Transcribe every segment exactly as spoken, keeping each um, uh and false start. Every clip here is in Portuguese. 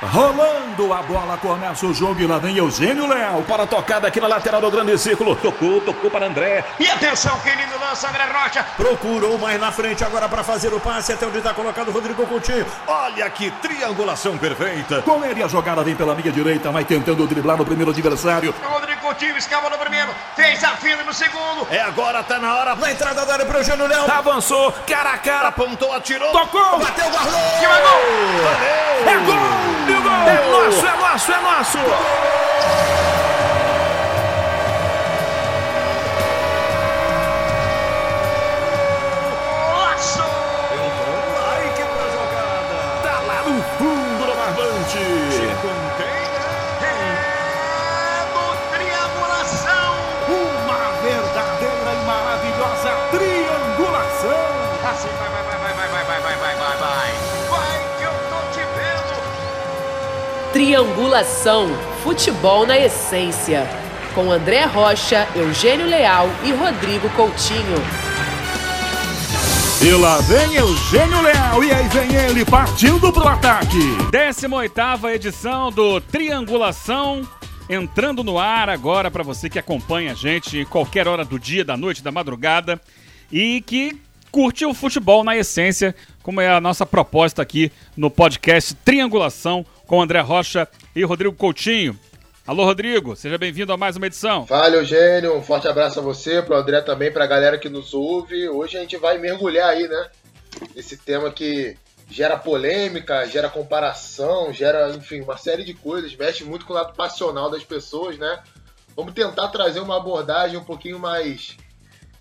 Rolando a bola, começa o jogo e lá vem Eugênio Leal para a tocada aqui na lateral do grande círculo. Tocou, tocou para André. E atenção, querido lance, André Rocha. Procurou mais na frente agora para fazer o passe até onde está colocado o Rodrigo Coutinho. Olha que triangulação perfeita. Com ele a jogada vem pela meia direita, vai tentando driblar no primeiro adversário. O Rodrigo Coutinho escapa no primeiro, fez a fila no segundo. É agora, tá na hora. Na entrada da área para o Eugênio Leal. Avançou, cara a cara, apontou, atirou. Tocou, bateu, guardou. Que é gol. Valeu. É gol. E o gol é nosso, é nosso, é nosso! Nosso! Eu dou um like pra jogada! Tá lá no fundo do barbante! Se contém, é do triangulação! Uma verdadeira e maravilhosa triangulação! Assim, vai, vai, vai, vai, vai, vai, vai, vai, vai, vai! Triangulação, futebol na essência, com André Rocha, Eugênio Leal e Rodrigo Coutinho. E lá vem Eugênio Leal, e aí vem ele partindo pro ataque. décima oitava edição do Triangulação, entrando no ar agora para você que acompanha a gente em qualquer hora do dia, da noite, da madrugada, e que curte o futebol na essência, como é a nossa proposta aqui no podcast Triangulação, com André Rocha e Rodrigo Coutinho. Alô, Rodrigo, seja bem-vindo a mais uma edição. Fala, Eugênio, um forte abraço a você, pro André também, pra galera que nos ouve. Hoje a gente vai mergulhar aí, né, nesse tema que gera polêmica, gera comparação, gera, enfim, uma série de coisas, mexe muito com o lado passional das pessoas, né. Vamos tentar trazer uma abordagem um pouquinho mais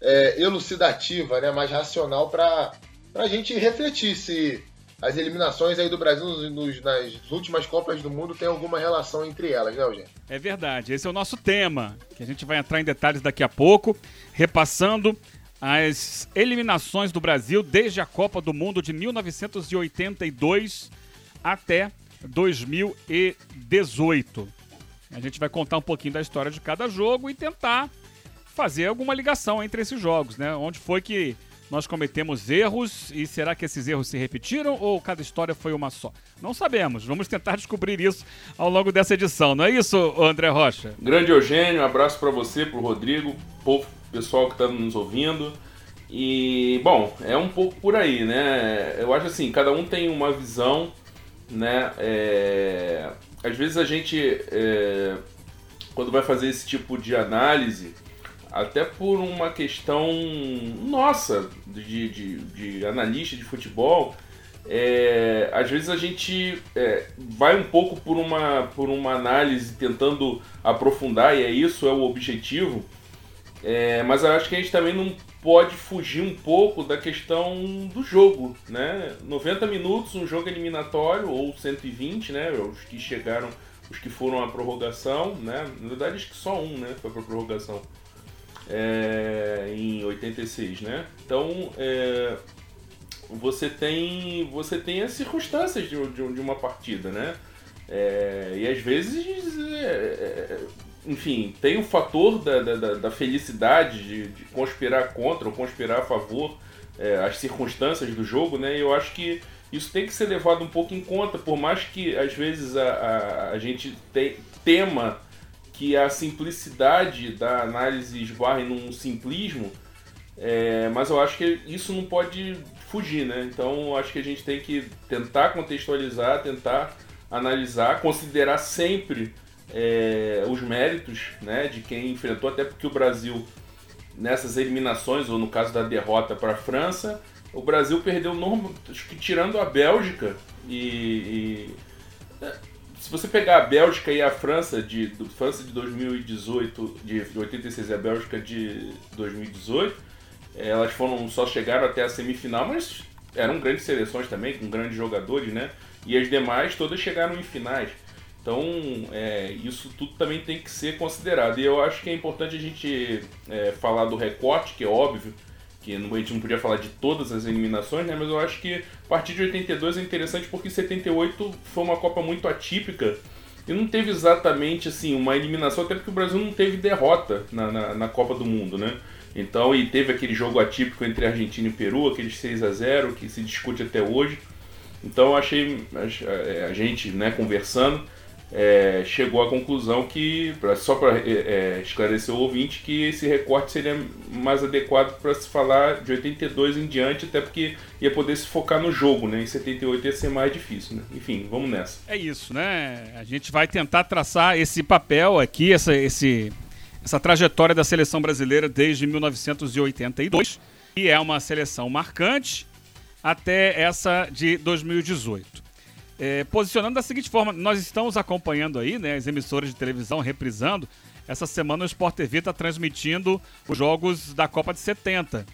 é, elucidativa, né, mais racional, pra, pra gente refletir se as eliminações aí do Brasil nos, nas últimas Copas do Mundo tem alguma relação entre elas, né, Eugênio? É verdade, esse é o nosso tema, que a gente vai entrar em detalhes daqui a pouco, repassando as eliminações do Brasil desde a Copa do Mundo de mil novecentos e oitenta e dois até dois mil e dezoito. A gente vai contar um pouquinho da história de cada jogo e tentar fazer alguma ligação entre esses jogos, né? Onde foi que nós cometemos erros, e será que esses erros se repetiram ou cada história foi uma só? Não sabemos, vamos tentar descobrir isso ao longo dessa edição, não é isso, André Rocha? Grande Eugênio, um abraço para você, para o Rodrigo, povo, pessoal que está nos ouvindo, e, bom, é um pouco por aí, né? Eu acho assim, cada um tem uma visão, né? É... Às vezes a gente, é... quando vai fazer esse tipo de análise, até por uma questão nossa, de, de, de analista de futebol, é, às vezes a gente é, vai um pouco por uma, por uma análise tentando aprofundar, e é isso, é o objetivo, é, mas eu acho que a gente também não pode fugir um pouco da questão do jogo, né? noventa minutos, um jogo eliminatório, ou cento e vinte, né? Os que chegaram, os que foram à prorrogação, né? Na verdade acho que só um, né, foi para a prorrogação. É, em oitenta e seis, né? Então, é, você, tem, você tem as circunstâncias de, de, de uma partida, né? É, e às vezes, é, é, enfim, tem o fator da, da, da felicidade de, de conspirar contra ou conspirar a favor, é, as circunstâncias do jogo, né? E eu acho que isso tem que ser levado um pouco em conta, por mais que às vezes a, a, a gente te, tema que a simplicidade da análise esbarre num simplismo, é, mas eu acho que isso não pode fugir, né? Então acho que a gente tem que tentar contextualizar, tentar analisar, considerar sempre é, os méritos, né, de quem enfrentou, até porque o Brasil, nessas eliminações, ou no caso da derrota para a França, o Brasil perdeu, norma, acho que tirando a Bélgica e... e é, se você pegar a Bélgica e a França de, do, França de dois mil e dezoito, de, de oitenta e seis e a Bélgica de dois mil e dezoito, elas foram, só chegaram até a semifinal, mas eram grandes seleções também, com grandes jogadores, né? E as demais todas chegaram em finais. Então, é, isso tudo também tem que ser considerado. E eu acho que é importante a gente é, falar do recorte, que é óbvio, que a gente não podia falar de todas as eliminações, né? Mas eu acho que a partir de oitenta e dois é interessante, porque setenta e oito foi uma Copa muito atípica e não teve exatamente assim, uma eliminação, até porque o Brasil não teve derrota na, na, na Copa do Mundo, né? Então, e teve aquele jogo atípico entre Argentina e Peru, aquele seis a zero que se discute até hoje. Então eu achei, a gente, né, conversando, é, chegou à conclusão que, só para é, esclarecer o ouvinte, que esse recorte seria mais adequado para se falar de oitenta e dois em diante, até porque ia poder se focar no jogo, né? Em setenta e oito ia ser mais difícil, né? Enfim, vamos nessa. É isso, né? A gente vai tentar traçar esse papel aqui, essa, esse, essa trajetória da seleção brasileira desde mil novecentos e oitenta e dois, que é uma seleção marcante, até essa de dois mil e dezoito. É, posicionando da seguinte forma, nós estamos acompanhando aí, né, as emissoras de televisão reprisando. Essa semana o Sport T V está transmitindo os jogos da Copa de setenta.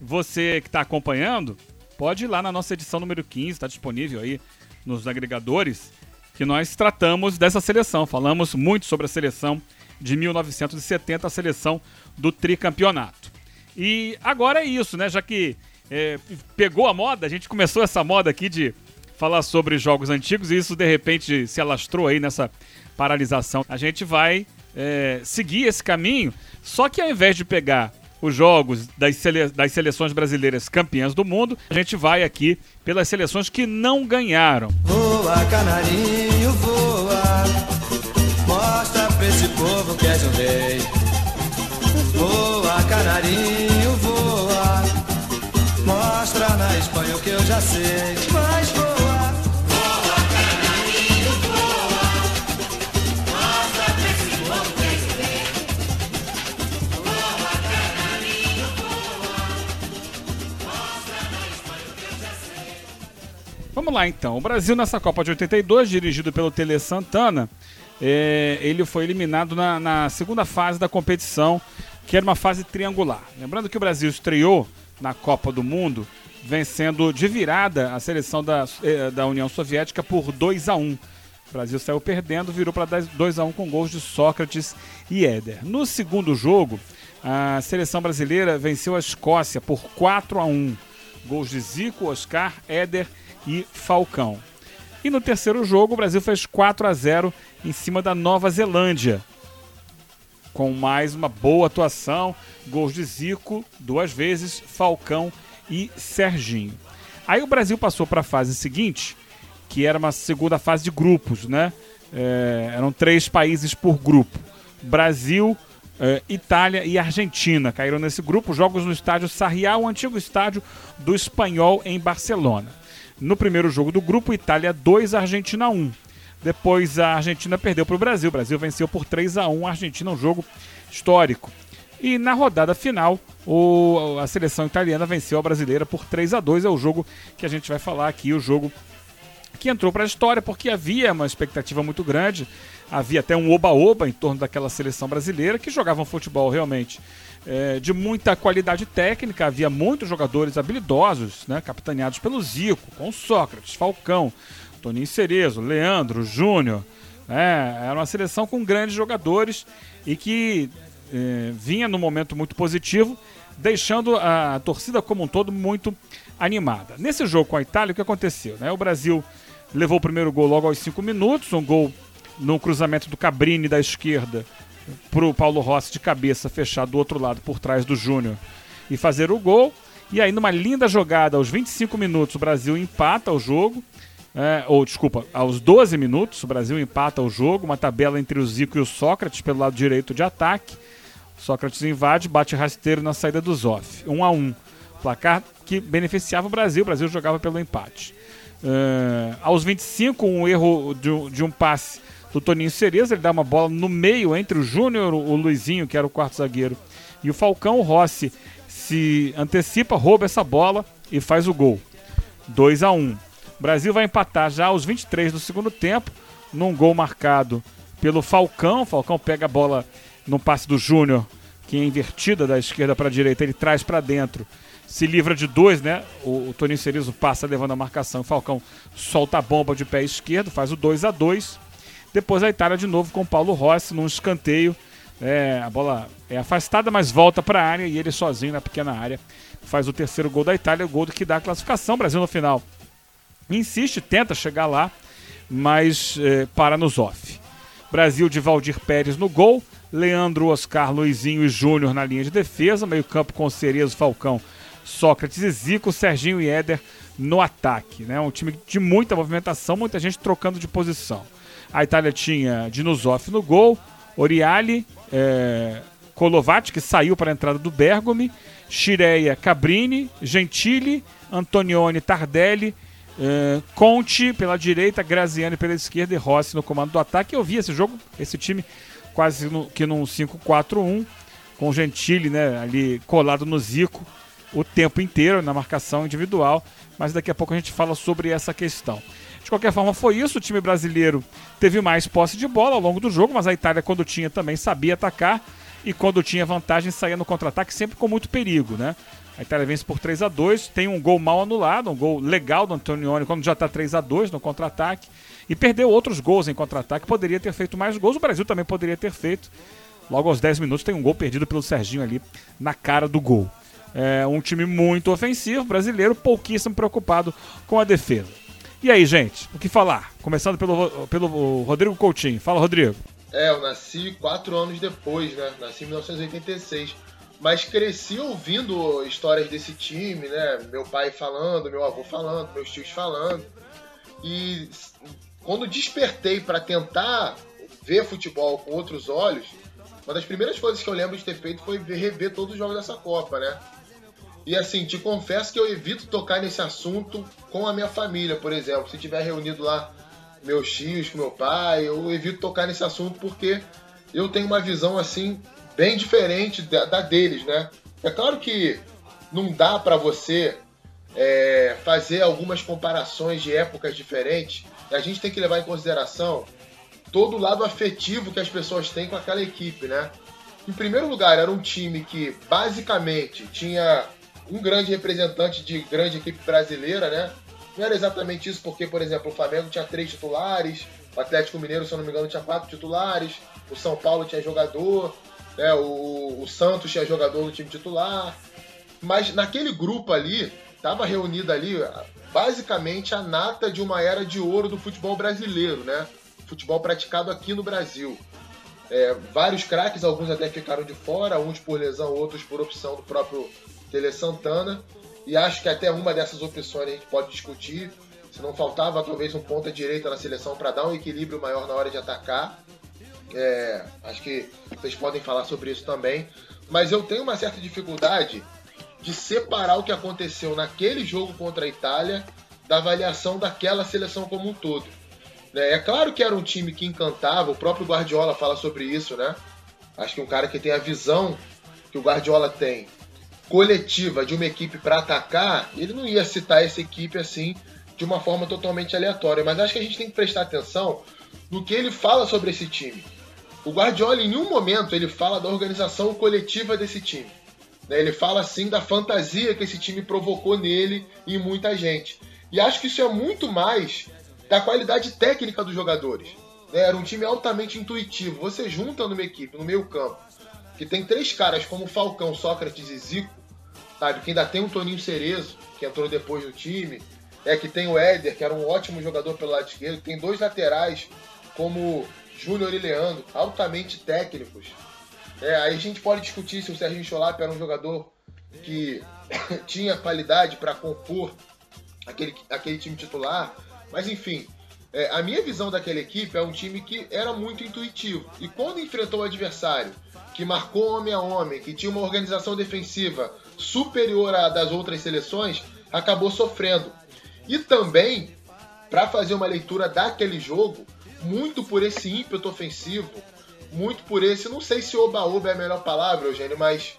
Você que está acompanhando, pode ir lá na nossa edição número quinze, está disponível aí nos agregadores, que nós tratamos dessa seleção. Falamos muito sobre a seleção de mil novecentos e setenta, a seleção do tricampeonato. E agora é isso, né, já que é, pegou a moda, a gente começou essa moda aqui de falar sobre jogos antigos, e isso de repente se alastrou aí nessa paralisação. A gente vai é, seguir esse caminho, só que ao invés de pegar os jogos das, sele- das seleções brasileiras campeãs do mundo, a gente vai aqui pelas seleções que não ganharam. Voa, canarinho, voa, mostra pra esse povo que és um rei. Voa, canarinho, voa, mostra na Espanha o que eu já sei. Mas voa. Vamos lá, então. O Brasil, nessa Copa de oitenta e dois, dirigido pelo Telê Santana, é, ele foi eliminado na, na segunda fase da competição, que era uma fase triangular. Lembrando que o Brasil estreou na Copa do Mundo, vencendo de virada a seleção da, da União Soviética por dois a um. O Brasil saiu perdendo, virou para dois a um com gols de Sócrates e Éder. No segundo jogo, a seleção brasileira venceu a Escócia por quatro a um. Gols de Zico, Oscar, Éder e Falcão. E no terceiro jogo, o Brasil fez quatro a zero em cima da Nova Zelândia, com mais uma boa atuação, gols de Zico duas vezes, Falcão e Serginho. Aí o Brasil passou para a fase seguinte, que era uma segunda fase de grupos, né? É, eram três países por grupo. Brasil, é, Itália e Argentina caíram nesse grupo. Jogos no estádio Sarriá, o antigo estádio do Espanhol em Barcelona. No primeiro jogo do grupo, Itália dois, Argentina um. Depois a Argentina perdeu para o Brasil. O Brasil venceu por três a um. A Argentina, um jogo histórico. E na rodada final, o, a seleção italiana venceu a brasileira por três a dois. É o jogo que a gente vai falar aqui, o jogo que entrou para a história, porque havia uma expectativa muito grande. Havia até um oba-oba em torno daquela seleção brasileira, que jogava um futebol realmente é, de muita qualidade técnica. Havia muitos jogadores habilidosos, né, capitaneados pelo Zico, com Sócrates, Falcão, Toninho Cerezo, Leandro, Júnior. Né, era uma seleção com grandes jogadores e que é, vinha num momento muito positivo, deixando a torcida como um todo muito animada. Nesse jogo com a Itália, o que aconteceu? Né? O Brasil levou o primeiro gol logo aos cinco minutos, um gol no cruzamento do Cabrini da esquerda para o Paulo Rossi de cabeça fechar do outro lado por trás do Júnior e fazer o gol. E aí, numa linda jogada, aos vinte e cinco minutos, o Brasil empata o jogo. É, ou, desculpa, aos doze minutos, o Brasil empata o jogo. Uma tabela entre o Zico e o Sócrates pelo lado direito de ataque. O Sócrates invade, bate rasteiro na saída do Zoff. um a um. Placar que beneficiava o Brasil. O Brasil jogava pelo empate. É, aos vinte e cinco, um erro de, de um passe do Toninho Cerezo, ele dá uma bola no meio entre o Júnior, o Luizinho, que era o quarto zagueiro, e o Falcão. O Rossi se antecipa, rouba essa bola e faz o gol. dois a um. O Brasil vai empatar já aos vinte e três do segundo tempo, num gol marcado pelo Falcão. O Falcão pega a bola no passe do Júnior, que é invertida da esquerda para a direita, ele traz para dentro. Se livra de dois, né? O, o Toninho Cerezo passa levando a marcação. O Falcão solta a bomba de pé esquerdo, faz o dois a dois. Depois a Itália de novo com o Paulo Rossi num escanteio. É, a bola é afastada, mas volta para a área e ele sozinho na pequena área faz o terceiro gol da Itália, o gol que dá a classificação. O Brasil no final insiste, tenta chegar lá, mas é, para nos off. Brasil de Valdir Pérez no gol, Leandro, Oscar, Luizinho e Júnior na linha de defesa, meio campo com Cerezo, Falcão, Sócrates e Zico, Serginho e Éder no ataque, né? Um time de muita movimentação, muita gente trocando de posição. A Itália tinha Dino Zoff no gol, Oriali, é, Kolovati, que saiu para a entrada do Bergomi, Chireia, Cabrini, Gentili, Antonioni, Tardelli, é, Conti pela direita, Graziani pela esquerda e Rossi no comando do ataque. Eu vi esse jogo, esse time quase no, que num cinco quatro um, com Gentili, né, ali colado no Zico o tempo inteiro, na marcação individual, mas daqui a pouco a gente fala sobre essa questão. De qualquer forma, foi isso. O time brasileiro teve mais posse de bola ao longo do jogo, mas a Itália, quando tinha, também sabia atacar, e quando tinha vantagem, saía no contra-ataque, sempre com muito perigo, né? A Itália vence por três a dois, tem um gol mal anulado, um gol legal do Antonioni, quando já está três a dois no contra-ataque, e perdeu outros gols em contra-ataque, poderia ter feito mais gols, o Brasil também poderia ter feito. Logo aos dez minutos tem um gol perdido pelo Serginho ali na cara do gol. É um time muito ofensivo, brasileiro, pouquíssimo preocupado com a defesa. E aí, gente, o que falar? Começando pelo, pelo Rodrigo Coutinho. Fala, Rodrigo. É, eu nasci quatro anos depois, né? Nasci em mil novecentos e oitenta e seis. Mas cresci ouvindo histórias desse time, né? Meu pai falando, meu avô falando, meus tios falando. E quando despertei para tentar ver futebol com outros olhos, uma das primeiras coisas que eu lembro de ter feito foi rever todos os jogos dessa Copa, né? E assim, te confesso que eu evito tocar nesse assunto com a minha família, por exemplo. Se tiver reunido lá meus tios com meu pai, eu evito tocar nesse assunto porque eu tenho uma visão, assim, bem diferente da, da deles, né? É claro que não dá pra você é, fazer algumas comparações de épocas diferentes. A gente tem que levar em consideração todo o lado afetivo que as pessoas têm com aquela equipe, né? Em primeiro lugar, era um time que basicamente tinha um grande representante de grande equipe brasileira, né? Não era exatamente isso, porque, por exemplo, o Flamengo tinha três titulares, o Atlético Mineiro, se eu não me engano, tinha quatro titulares, o São Paulo tinha jogador, né? o, o Santos tinha jogador no time titular. Mas naquele grupo ali, estava reunida ali basicamente a nata de uma era de ouro do futebol brasileiro, né? Futebol praticado aqui no Brasil. É, vários craques, alguns até ficaram de fora, uns por lesão, outros por opção do próprio Telê Santana, e acho que até uma dessas opções a gente pode discutir, se não faltava talvez um ponta direita na seleção para dar um equilíbrio maior na hora de atacar. É, acho que vocês podem falar sobre isso também, mas eu tenho uma certa dificuldade de separar o que aconteceu naquele jogo contra a Itália da avaliação daquela seleção como um todo. É claro que era um time que encantava, o próprio Guardiola fala sobre isso, né? Acho que um cara que tem a visão que o Guardiola tem, coletiva, de uma equipe para atacar, ele não ia citar essa equipe assim, de uma forma totalmente aleatória. Mas acho que a gente tem que prestar atenção no que ele fala sobre esse time. O Guardiola, em nenhum momento, ele fala da organização coletiva desse time. Ele fala, assim, da fantasia que esse time provocou nele e em muita gente. E acho que isso é muito mais da qualidade técnica dos jogadores. Era um time altamente intuitivo. Você junta numa equipe, no meio campo, que tem três caras como Falcão, Sócrates e Zico, sabe? Que ainda tem o Toninho Cerezo, que entrou depois do time, é, que tem o Éder, que era um ótimo jogador pelo lado esquerdo, tem dois laterais como Júnior e Leandro, altamente técnicos. É, aí a gente pode discutir se o Serginho Scholap era um jogador que tinha qualidade para compor aquele, aquele time titular. Mas enfim, é, a minha visão daquela equipe é um time que era muito intuitivo. E quando enfrentou o adversário, que marcou homem a homem, que tinha uma organização defensiva superior à das outras seleções, acabou sofrendo. E também, para fazer uma leitura daquele jogo, muito por esse ímpeto ofensivo, muito por esse, não sei se oba-oba é a melhor palavra, Eugênio, mas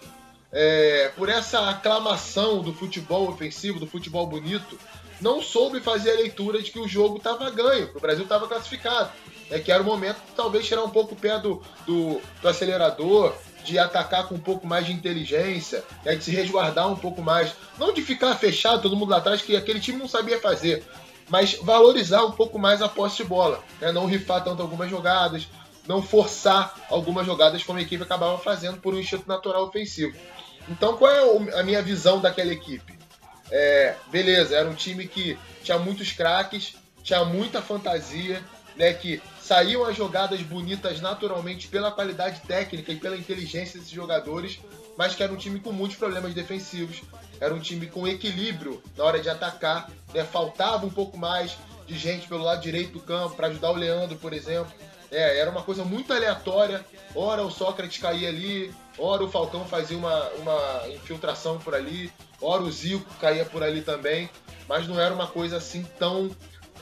é, por essa aclamação do futebol ofensivo, do futebol bonito, não soube fazer a leitura de que o jogo estava ganho, que o Brasil estava classificado. É que era o momento de talvez tirar um pouco o pé do, do, do acelerador, de atacar com um pouco mais de inteligência, é, de se resguardar um pouco mais. Não de ficar fechado, todo mundo lá atrás, que aquele time não sabia fazer, mas valorizar um pouco mais a posse de bola, né? Não rifar tanto algumas jogadas, não forçar algumas jogadas como a equipe acabava fazendo por um instinto natural ofensivo. Então qual é a minha visão daquela equipe? É, beleza, era um time que tinha muitos craques, tinha muita fantasia, né, que saíam as jogadas bonitas naturalmente pela qualidade técnica e pela inteligência desses jogadores, mas que era um time com muitos problemas defensivos. era um time com equilíbrio na hora de atacar, né? Faltava um pouco mais de gente pelo lado direito do campo para ajudar o Leandro, por exemplo. É, era uma coisa muito aleatória, ora o Sócrates caía ali, ora o Falcão fazia uma, uma infiltração por ali, ora o Zico caía por ali também, mas não era uma coisa assim tão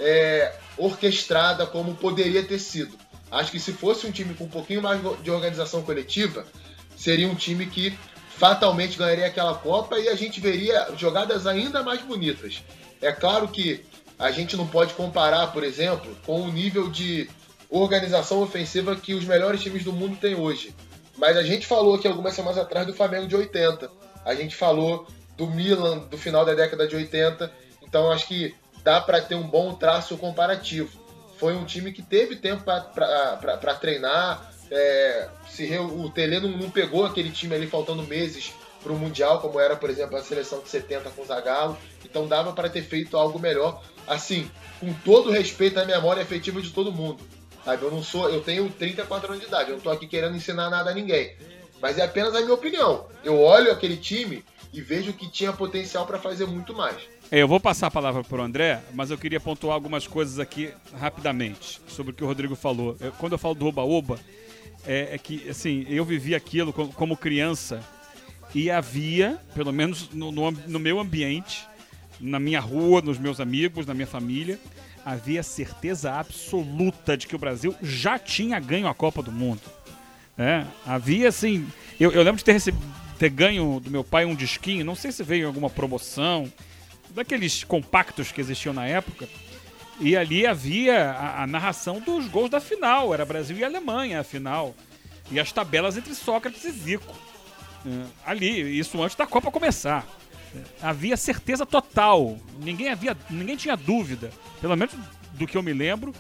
é, orquestrada como poderia ter sido. Acho que se fosse um time com um pouquinho mais de organização coletiva, seria um time que fatalmente ganharia aquela Copa e a gente veria jogadas ainda mais bonitas. É claro que a gente não pode comparar, por exemplo, com o nível de organização ofensiva que os melhores times do mundo têm hoje. Mas a gente falou aqui algumas semanas atrás do Flamengo de oitenta. A gente falou do Milan do final da década de oitenta. Então acho que dá para ter um bom traço comparativo. Foi um time que teve tempo para treinar. É, se re... O Telê não, não pegou aquele time ali faltando meses para o Mundial, como era, por exemplo, a seleção de setenta com o Zagallo. Então dava para ter feito algo melhor. Assim, com todo respeito à memória afetiva de todo mundo. Sabe? Eu, não sou... eu tenho trinta e quatro anos de idade, eu não estou aqui querendo ensinar nada a ninguém. Mas é apenas a minha opinião. Eu olho aquele time e vejo que tinha potencial para fazer muito mais. Eu vou passar a palavra para o André, mas eu queria pontuar algumas coisas aqui rapidamente sobre o que o Rodrigo falou. Eu, quando eu falo do oba-oba, é, é que assim, eu vivi aquilo como, como criança e havia, pelo menos no, no, no meu ambiente, na minha rua, nos meus amigos, na minha família, havia certeza absoluta de que o Brasil já tinha ganho a Copa do Mundo. É, havia, assim... Eu, eu lembro de ter, recebido, ter ganho do meu pai um disquinho, não sei se veio em alguma promoção... daqueles compactos que existiam na época, e ali havia a, a narração dos gols da final, era Brasil e Alemanha a final, e as tabelas entre Sócrates e Zico, é, ali, isso antes da Copa começar. É, havia certeza total, ninguém, havia, ninguém tinha dúvida, pelo menos do que eu me lembro,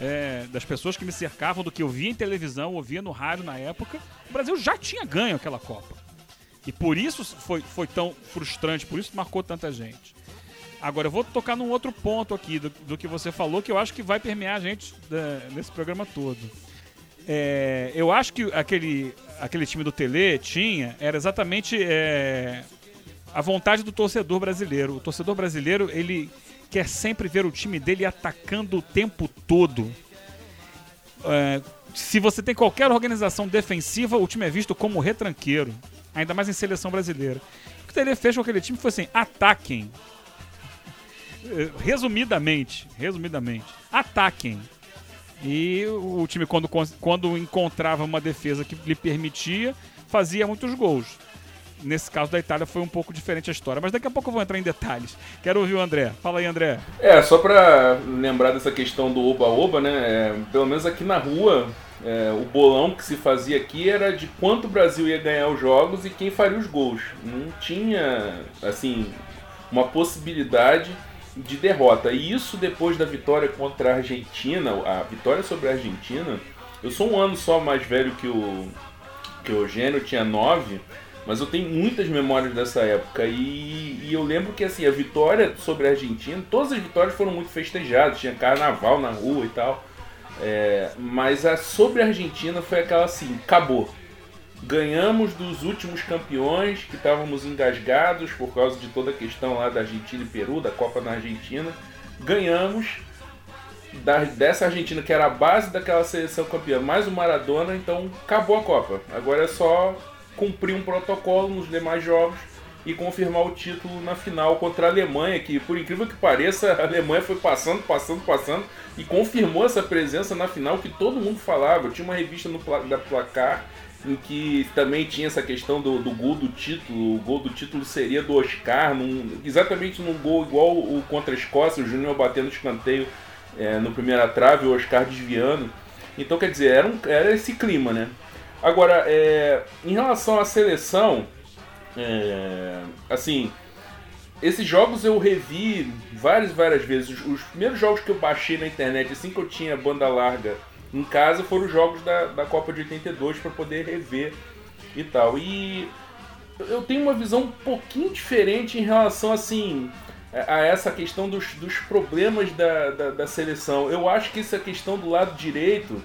é, das pessoas que me cercavam, do que eu via em televisão, ouvia no rádio na época, o Brasil já tinha ganho aquela Copa. E por isso foi, foi tão frustrante, por isso marcou tanta gente. Agora, eu vou tocar num outro ponto aqui do, do que você falou, que eu acho que vai permear a gente da, nesse programa todo. É, eu acho que aquele, aquele time do Telê tinha, era exatamente é, a vontade do torcedor brasileiro. O torcedor brasileiro, ele quer sempre ver o time dele atacando o tempo todo. É, se você tem qualquer organização defensiva, o time é visto como retranqueiro. Ainda mais em seleção brasileira. O que o Telê fez com aquele time foi assim, ataquem. Resumidamente, resumidamente, ataquem. E o time, quando, quando encontrava uma defesa que lhe permitia, fazia muitos gols. Nesse caso da Itália foi um pouco diferente a história, mas daqui a pouco eu vou entrar em detalhes. Quero ouvir o André. Fala aí, André. É, só pra lembrar dessa questão do oba-oba, né? É, pelo menos aqui na rua, é, o bolão que se fazia aqui era de quanto o Brasil ia ganhar os jogos e quem faria os gols. Não tinha, assim, uma possibilidade de derrota. E isso depois da vitória contra a Argentina, a vitória sobre a Argentina, eu sou um ano só mais velho que o, que o Eugênio, tinha nove, mas eu tenho muitas memórias dessa época. E, e eu lembro que assim, a vitória sobre a Argentina, todas as vitórias foram muito festejadas, tinha carnaval na rua e tal. É, mas a sobre a Argentina foi aquela assim, acabou. Ganhamos dos últimos campeões que estávamos engasgados por causa de toda a questão lá da Argentina e Peru, da Copa na Argentina. Ganhamos da, dessa Argentina que era a base daquela seleção campeã, mais o Maradona, então acabou a Copa. Agora é só cumprir um protocolo nos demais jogos e confirmar o título na final contra a Alemanha, que por incrível que pareça, a Alemanha foi passando, passando, passando e confirmou essa presença na final que todo mundo falava. Eu tinha uma revista no, da Placar em que também tinha essa questão do, do gol do título, o gol do título seria do Oscar, num, exatamente num gol igual o contra a Escócia, o Júnior batendo escanteio é, no primeira trave, o Oscar desviando. Então, quer dizer, era, um, era esse clima, né? Agora, é, em relação à seleção, é, assim, esses jogos eu revi várias, várias vezes. Os, os primeiros jogos que eu baixei na internet, assim que eu tinha banda larga, em casa foram os jogos da, da Copa de oitenta e dois para poder rever e tal. E eu tenho uma visão um pouquinho diferente em relação assim, a essa questão dos, dos problemas da, da, da seleção. Eu acho que essa questão do lado direito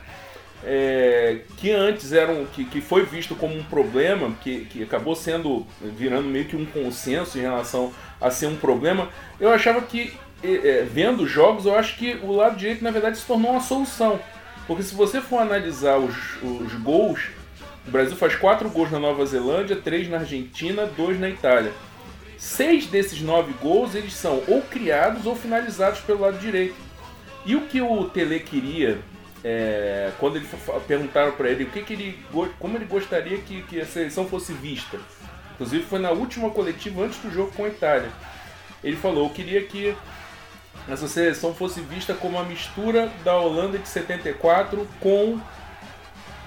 É, que antes era um, que, que foi visto como um problema, que, que acabou sendo, virando meio que um consenso em relação a ser um problema. Eu achava que, é, vendo os jogos, eu acho que o lado direito na verdade se tornou uma solução, porque se você for analisar os, os gols, o Brasil faz quatro gols na Nova Zelândia, três na Argentina, dois na Itália. Seis desses nove gols eles são ou criados ou finalizados pelo lado direito. E o que o Telê queria, É, quando ele perguntaram para ele o que, que ele, como ele gostaria que, que a seleção fosse vista, inclusive foi na última coletiva antes do jogo com a Itália, ele falou: eu queria que essa seleção fosse vista como a mistura da Holanda de setenta e quatro com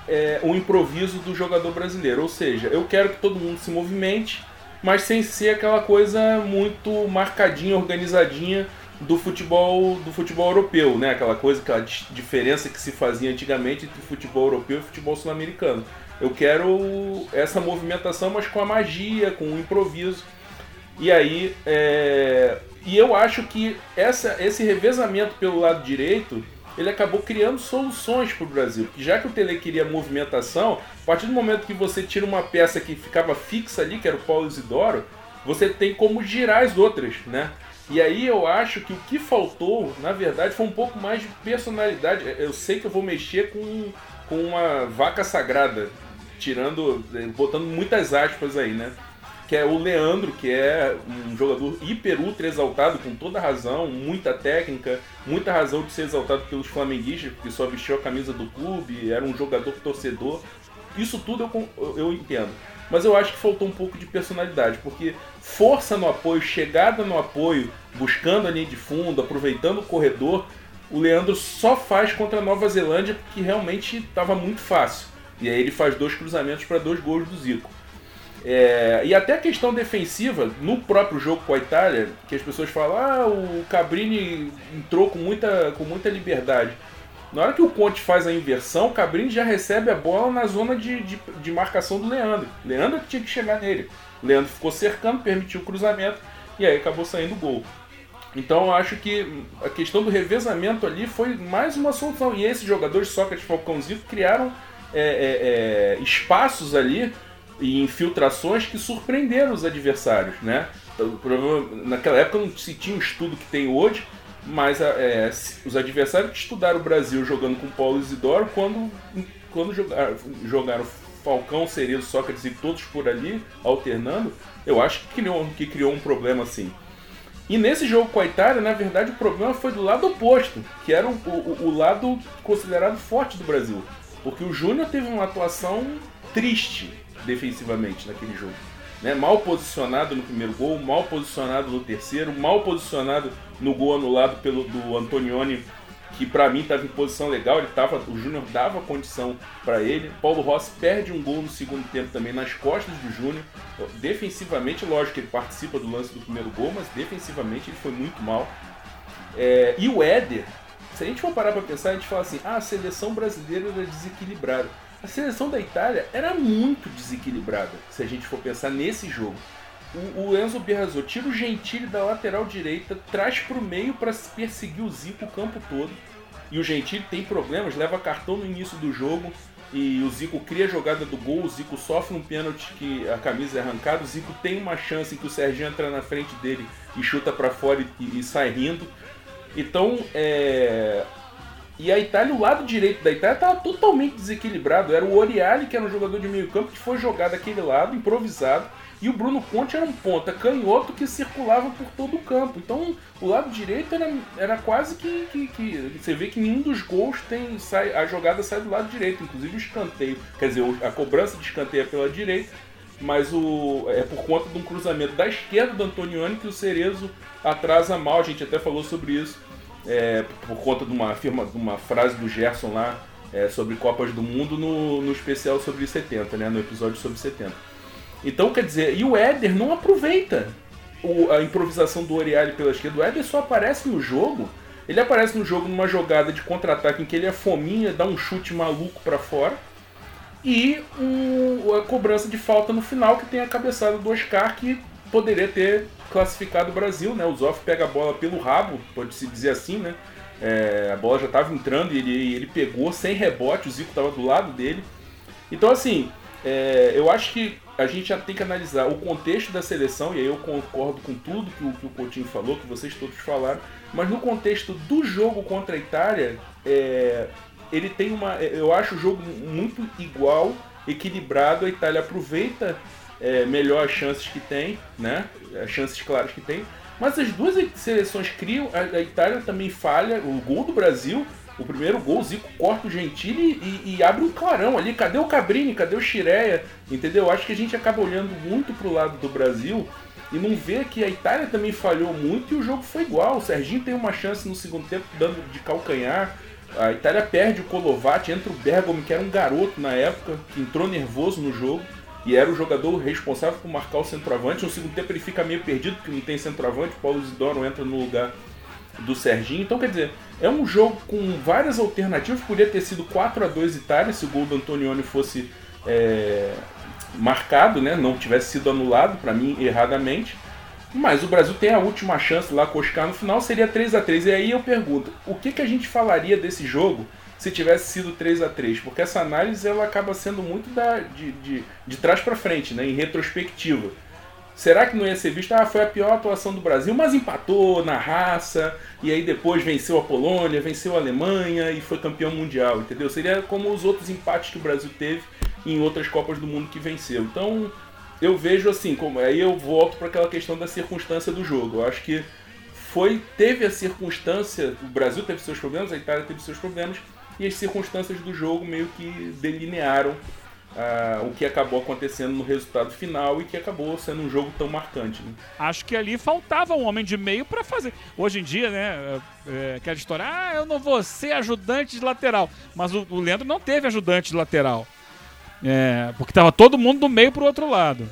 é, o improviso do jogador brasileiro, ou seja, eu quero que todo mundo se movimente, mas sem ser aquela coisa muito marcadinha, organizadinha do futebol, do futebol europeu, né? Aquela coisa, aquela diferença que se fazia antigamente entre o futebol europeu e o futebol sul-americano. Eu quero essa movimentação, mas com a magia, com o improviso. E aí, é... e eu acho que essa, esse revezamento pelo lado direito, ele acabou criando soluções para o Brasil. Porque já que o Telê queria movimentação, a partir do momento que você tira uma peça que ficava fixa ali, que era o Paulo Isidoro, você tem como girar as outras, né? E aí eu acho que o que faltou, na verdade, foi um pouco mais de personalidade. Eu sei que eu vou mexer com, com uma vaca sagrada, tirando, botando muitas aspas aí, né? Que é o Leandro, que é um jogador hiper ultra exaltado, com toda razão, muita técnica, muita razão de ser exaltado pelos flamenguistas, porque só vestiu a camisa do clube, era um jogador torcedor. Isso tudo eu, eu entendo. Mas eu acho que faltou um pouco de personalidade, porque força no apoio, chegada no apoio, buscando a linha de fundo, aproveitando o corredor, o Leandro só faz contra a Nova Zelândia porque realmente estava muito fácil. E aí ele faz dois cruzamentos para dois gols do Zico. É, e até a questão defensiva, no próprio jogo com a Itália, que as pessoas falam: ah, o Cabrini entrou com muita, com muita liberdade. Na hora que o Conti faz a inversão, o Cabrini já recebe a bola na zona de, de, de marcação do Leandro. Leandro que tinha que chegar nele. O Leandro ficou cercando, permitiu o cruzamento e aí acabou saindo o gol. Então eu acho que a questão do revezamento ali foi mais uma solução. E esses jogadores, Sócrates, Falcão, Zico, criaram é, é, é, espaços ali e infiltrações que surpreenderam os adversários, né? Naquela época não se tinha o estudo que tem hoje, mas é, os adversários que estudaram o Brasil jogando com Paulo Isidoro, quando, quando jogaram, jogaram Falcão, Cerezo, Sócrates e todos por ali, alternando, eu acho que criou, que criou um problema assim. E nesse jogo com a Itália, na verdade, o problema foi do lado oposto, que era o, o, o lado considerado forte do Brasil, porque o Júnior teve uma atuação triste defensivamente naquele jogo. Né? Mal posicionado no primeiro gol, mal posicionado no terceiro, mal posicionado no gol anulado pelo do Antonioni, que para mim estava em posição legal, ele tava, o Júnior dava condição para ele. Paulo Rossi perde um gol no segundo tempo também nas costas do Júnior. Defensivamente, lógico que ele participa do lance do primeiro gol, mas defensivamente ele foi muito mal. É, e o Éder, se a gente for parar para pensar, a gente fala assim: ah, a seleção brasileira era desequilibrada. A seleção da Itália era muito desequilibrada, se a gente for pensar nesse jogo. O, o Enzo Berrazzo tira o Gentili da lateral direita, traz para o meio para perseguir o Zico o campo todo. E o Gentili tem problemas, leva cartão no início do jogo e o Zico cria a jogada do gol, o Zico sofre um pênalti que a camisa é arrancada, o Zico tem uma chance em que o Serginho entra na frente dele e chuta para fora e, e sai rindo. Então, é... E a Itália, o lado direito da Itália estava totalmente desequilibrado. Era o Oriali, que era um jogador de meio campo, que foi jogado daquele lado, improvisado. E o Bruno Conti era um ponta canhoto que circulava por todo o campo. Então o lado direito era, era quase que, que, que... Você vê que nenhum dos gols tem... Sai, a jogada sai do lado direito, inclusive o escanteio. Quer dizer, a cobrança de escanteio é pela direita, mas o, é por conta de um cruzamento da esquerda do Antonioni que o Cerezo atrasa mal. A gente até falou sobre isso. É, por conta de uma, firma, de uma frase do Gerson lá é, sobre Copas do Mundo no, no especial sobre setenta, né? No episódio sobre setenta. Então, quer dizer, e o Éder não aproveita o, a improvisação do Oriali pela esquerda. O Éder só aparece no jogo, ele aparece no jogo numa jogada de contra-ataque em que ele é fominha, dá um chute maluco pra fora, e o, a cobrança de falta no final, que tem a cabeçada do Oscar, que poderia ter classificado o Brasil, né? O Zoff pega a bola pelo rabo, pode-se dizer assim, né? É, a bola já estava entrando e ele, ele pegou sem rebote, o Zico estava do lado dele. Então, assim, é, eu acho que a gente já tem que analisar o contexto da seleção, e aí eu concordo com tudo que o, que o Coutinho falou, que vocês todos falaram, mas no contexto do jogo contra a Itália, é, ele tem uma, eu acho o jogo muito igual, equilibrado, a Itália aproveita é, melhor as chances que tem, né? As chances claras que tem. Mas as duas seleções criam, a Itália também falha, o gol do Brasil, o primeiro gol, o Zico corta o Gentili e, e abre um clarão ali, cadê o Cabrini, cadê o Chireia, entendeu? Acho que a gente acaba olhando muito pro lado do Brasil e não vê que a Itália também falhou muito e o jogo foi igual, o Serginho tem uma chance no segundo tempo dando de calcanhar, a Itália perde o Kolovati, entra o Bergomi, que era um garoto na época, que entrou nervoso no jogo, e era o jogador responsável por marcar o centroavante. No segundo tempo ele fica meio perdido, porque não tem centroavante. O Paulo Isidoro entra no lugar do Serginho. Então, quer dizer, é um jogo com várias alternativas. Podia ter sido quatro a dois Itália, se o gol do Antonioni fosse é, marcado, né? Não tivesse sido anulado, para mim, erradamente. Mas o Brasil tem a última chance lá, coscar no final, seria três a três. E aí eu pergunto, o que, que a gente falaria desse jogo se tivesse sido três a três, porque essa análise ela acaba sendo muito da, de, de, de trás para frente, né? Em retrospectiva. Será que não ia ser visto, ah, foi a pior atuação do Brasil, mas empatou na raça, e aí depois venceu a Polônia, venceu a Alemanha e foi campeão mundial, entendeu? Seria como os outros empates que o Brasil teve em outras Copas do Mundo que venceu. Então, eu vejo assim, como, aí eu volto para aquela questão da circunstância do jogo. Eu acho que foi, teve a circunstância, o Brasil teve seus problemas, a Itália teve seus problemas, e as circunstâncias do jogo meio que delinearam ah, o que acabou acontecendo no resultado final e que acabou sendo um jogo tão marcante. Né? Acho que ali faltava um homem de meio para fazer. Hoje em dia, né, é, aquela história, ah, eu não vou ser ajudante de lateral. Mas o, o Leandro não teve ajudante de lateral, é, porque estava todo mundo do meio pro outro lado.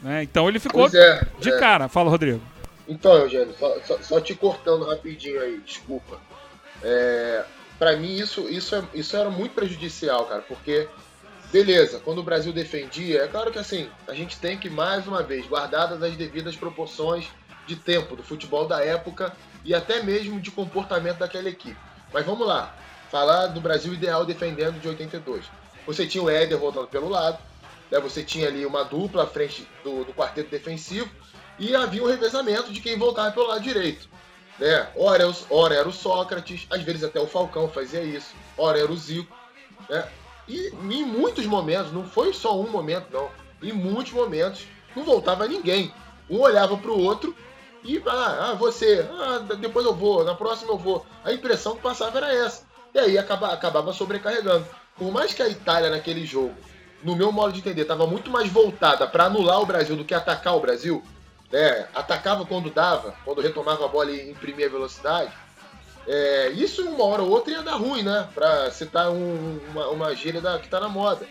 Né? Então ele ficou é, de é. cara. Fala, Rodrigo. Então, Eugênio, só, só, só te cortando rapidinho aí, desculpa. É... Pra mim, isso, isso, é, isso era muito prejudicial, cara, porque, beleza, quando o Brasil defendia, é claro que assim, a gente tem que, mais uma vez, guardadas as devidas proporções de tempo, do futebol da época e até mesmo de comportamento daquela equipe. Mas vamos lá, falar do Brasil ideal defendendo de oitenta e dois. Você tinha o Éder voltando pelo lado, né, você tinha ali uma dupla à frente do, do quarteto defensivo e havia um revezamento de quem voltava pelo lado direito. Né? Ora, ora era o Sócrates, às vezes até o Falcão fazia isso, ora era o Zico, né? E em muitos momentos, não foi só um momento não, em muitos momentos não voltava ninguém, um olhava pro outro e ah, ah você, ah, depois eu vou, na próxima eu vou, a impressão que passava era essa, e aí acabava, acabava sobrecarregando, por mais que a Itália naquele jogo, no meu modo de entender, estava muito mais voltada para anular o Brasil do que atacar o Brasil. É, atacava quando dava, quando retomava a bola e imprimia velocidade. É, isso uma hora ou outra ia dar ruim, né? Pra citar um, uma, uma gíria da, que tá na moda.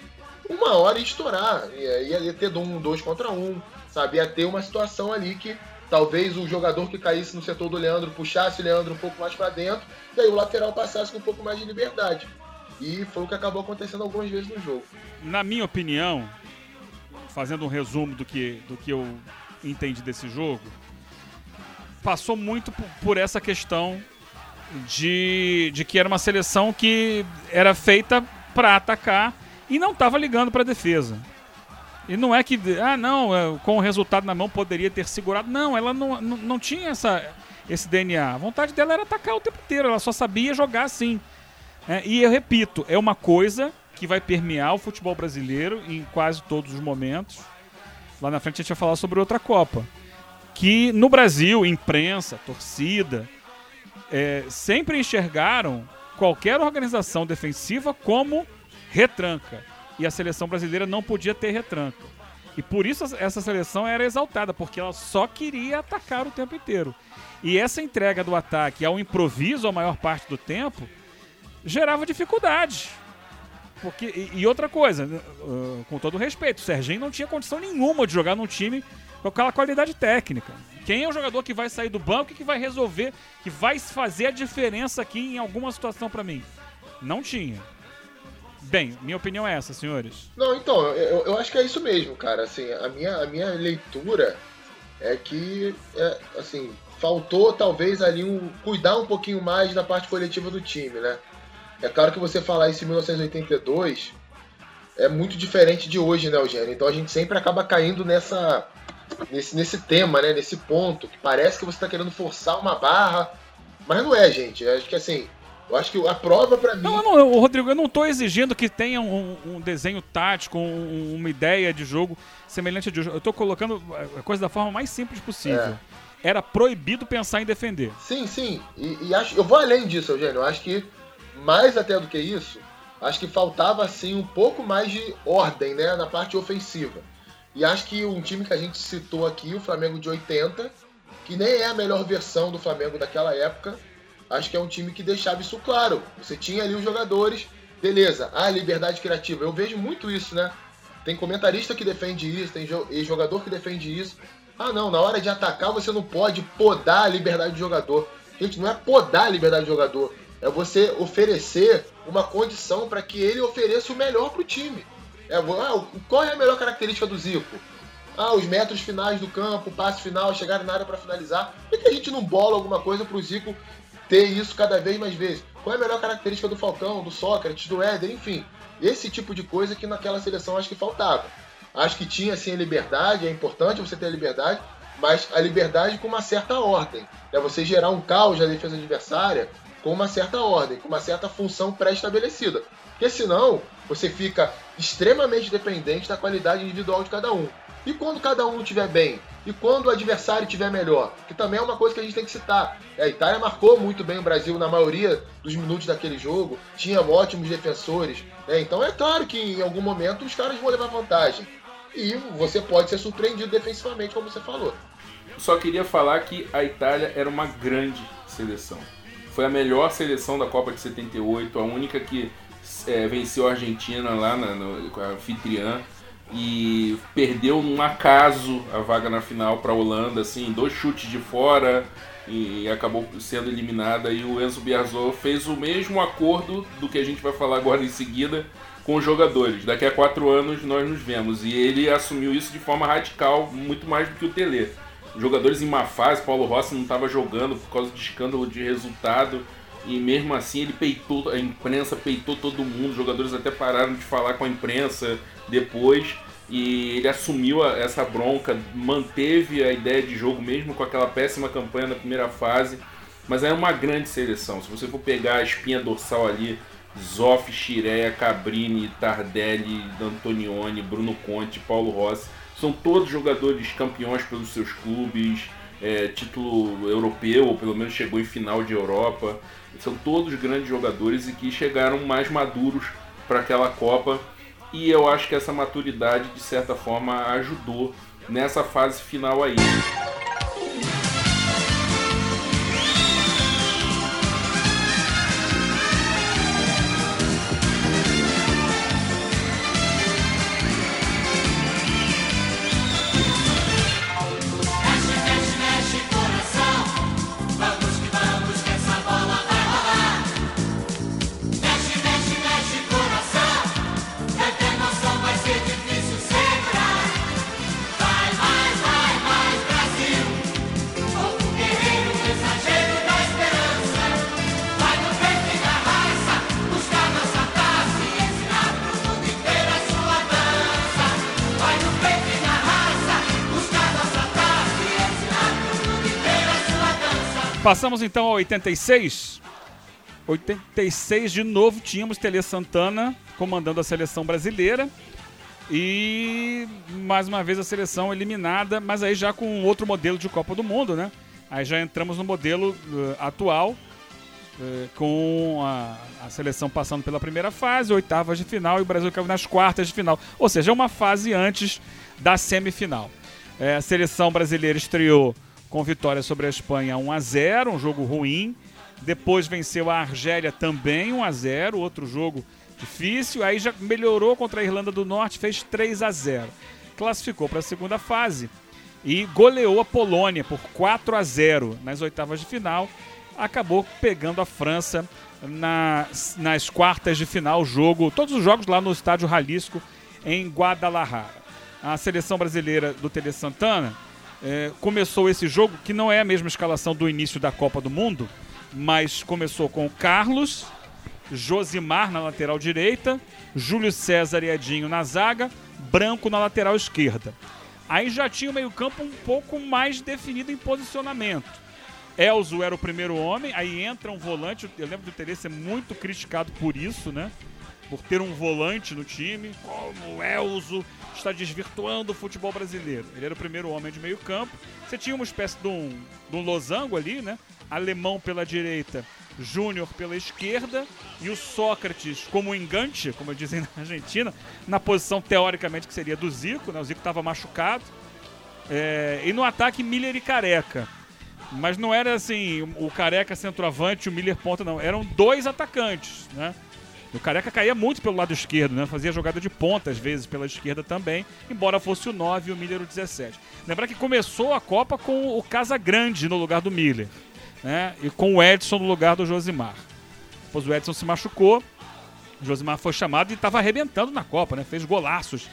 Uma hora ia estourar, ia, ia ter um dois contra um, sabe? Ia ter uma situação ali que talvez o jogador que caísse no setor do Leandro puxasse o Leandro um pouco mais pra dentro, e aí o lateral passasse com um pouco mais de liberdade. E foi o que acabou acontecendo algumas vezes no jogo. Na minha opinião, fazendo um resumo do que, do que eu... entende desse jogo, passou muito por essa questão de, de que era uma seleção que era feita para atacar e não estava ligando para a defesa. E não é que, ah não, com o resultado na mão poderia ter segurado. Não, ela não, não, não tinha essa, esse D N A. A vontade dela era atacar o tempo inteiro, ela só sabia jogar assim. É, e eu repito, é uma coisa que vai permear o futebol brasileiro em quase todos os momentos. Lá na frente a gente vai falar sobre outra Copa. Que no Brasil, imprensa, torcida, é, sempre enxergaram qualquer organização defensiva como retranca. E a seleção brasileira não podia ter retranca. E por isso essa seleção era exaltada, porque ela só queria atacar o tempo inteiro. E essa entrega do ataque ao improviso a maior parte do tempo gerava dificuldades. Porque, e, e outra coisa, uh, com todo respeito, o Serginho não tinha condição nenhuma de jogar num time com aquela qualidade técnica. Quem é o jogador que vai sair do banco e que vai resolver, que vai fazer a diferença aqui em alguma situação pra mim? Não tinha. Bem, minha opinião é essa, senhores. Não, então, eu, eu acho que é isso mesmo, cara. Assim, a minha, a minha leitura é que, é, assim, faltou talvez ali um, cuidar um pouquinho mais da parte coletiva do time, né? É claro que você falar isso em mil novecentos e oitenta e dois é muito diferente de hoje, né, Eugênio? Então a gente sempre acaba caindo nessa, nesse, nesse tema, né? Nesse ponto, que parece que você está querendo forçar uma barra, mas não é, gente. Eu acho que assim, eu acho que a prova para mim... Não, não, Rodrigo, eu não estou exigindo que tenha um, um desenho tático, um, uma ideia de jogo semelhante a de hoje. Eu estou colocando a coisa da forma mais simples possível. É. Era proibido pensar em defender. Sim, sim. E, e acho, eu vou além disso, Eugênio. Eu acho que, mais até do que isso, acho que faltava assim, um pouco mais de ordem, né, na parte ofensiva. E acho que um time que a gente citou aqui, o Flamengo de oitenta, que nem é a melhor versão do Flamengo daquela época, acho que é um time que deixava isso claro. Você tinha ali os jogadores, beleza, a liberdade criativa. Eu vejo muito isso, né? Tem comentarista que defende isso, tem jogador que defende isso. Ah, não, na hora de atacar você não pode podar a liberdade do jogador. Gente, não é podar a liberdade do jogador. É você oferecer uma condição para que ele ofereça o melhor para o time. É, ah, qual é a melhor característica do Zico? Ah, os metros finais do campo, o passe final, chegar na área para finalizar. Por que a gente não bola alguma coisa para o Zico ter isso cada vez mais vezes? Qual é a melhor característica do Falcão, do Sócrates, do Éder, enfim. Esse tipo de coisa que naquela seleção acho que faltava. Acho que tinha, sim, a liberdade, é importante você ter a liberdade, mas a liberdade com uma certa ordem. É você gerar um caos na defesa adversária com uma certa ordem, com uma certa função pré-estabelecida. Porque senão você fica extremamente dependente da qualidade individual de cada um. E quando cada um estiver bem? E quando o adversário estiver melhor? Que também é uma coisa que a gente tem que citar. A Itália marcou muito bem o Brasil na maioria dos minutos daquele jogo, tinha ótimos defensores. Né? Então é claro que em algum momento os caras vão levar vantagem. E você pode ser surpreendido defensivamente, como você falou. Só queria falar que a Itália era uma grande seleção. Foi a melhor seleção da Copa de setenta e oito, a única que é, venceu a Argentina lá na, no, com a anfitriã. E perdeu num acaso a vaga na final para a Holanda, assim, dois chutes de fora e acabou sendo eliminada. E o Enzo Biazzo fez o mesmo acordo do que a gente vai falar agora em seguida com os jogadores. Daqui a quatro anos nós nos vemos. E ele assumiu isso de forma radical, muito mais do que o Telê. Os jogadores em má fase, Paulo Rossi não estava jogando por causa de escândalo de resultado. E mesmo assim ele peitou, a imprensa peitou todo mundo, os jogadores até pararam de falar com a imprensa depois. E ele assumiu a, essa bronca, manteve a ideia de jogo mesmo com aquela péssima campanha na primeira fase. Mas é uma grande seleção, se você for pegar a espinha dorsal ali, Zoff, Chirea, Cabrini, Tardelli, Antonioni, Bruno Conti, Paulo Rossi, são todos jogadores campeões pelos seus clubes, é, título europeu, ou pelo menos chegou em final de Europa. São todos grandes jogadores e que chegaram mais maduros para aquela Copa. E eu acho que essa maturidade, de certa forma, ajudou nessa fase final aí. Passamos então ao oitenta e seis. oitenta e seis de novo tínhamos Telê Santana comandando a seleção brasileira e mais uma vez a seleção eliminada, mas aí já com outro modelo de Copa do Mundo, né? Aí já entramos no modelo uh, atual uh, com a, a seleção passando pela primeira fase, oitavas de final e o Brasil caiu nas quartas de final, ou seja, uma fase antes da semifinal. Uh, a seleção brasileira estreou com vitória sobre a Espanha um a zero, um jogo ruim. Depois venceu a Argélia também um a zero, outro jogo difícil. Aí já melhorou contra a Irlanda do Norte, fez três a zero. Classificou para a segunda fase e goleou a Polônia por quatro a zero nas oitavas de final. Acabou pegando a França nas, nas quartas de final, jogo, todos os jogos lá no Estádio Jalisco, em Guadalajara. A seleção brasileira do Telê Santana é, começou esse jogo, que não é a mesma escalação do início da Copa do Mundo, mas começou com o Carlos, Josimar na lateral direita, Júlio César e Edinho na zaga, Branco na lateral esquerda. Aí já tinha o meio-campo um pouco mais definido em posicionamento. Elzo era o primeiro homem, aí entra um volante. Eu lembro do Telê ser muito criticado por isso, né? Por ter um volante no time, como o Elzo está desvirtuando o futebol brasileiro. Ele era o primeiro homem de meio campo. Você tinha uma espécie de um, de um losango ali, né? Alemão pela direita, Júnior pela esquerda e o Sócrates como enganche, como dizem na Argentina, na posição teoricamente que seria do Zico, né? O Zico estava machucado. É... E no ataque, Müller e Careca. Mas não era assim, o Careca centroavante, o Müller ponta, não. Eram dois atacantes, né? O Careca caía muito pelo lado esquerdo, né? Fazia jogada de ponta, às vezes, pela esquerda também, embora fosse o nove e o Müller o dezessete. Lembrar que começou a Copa com o Casagrande no lugar do Müller, né? E com o Edson no lugar do Josimar. Depois o Edson se machucou, o Josimar foi chamado e estava arrebentando na Copa, né? Fez golaços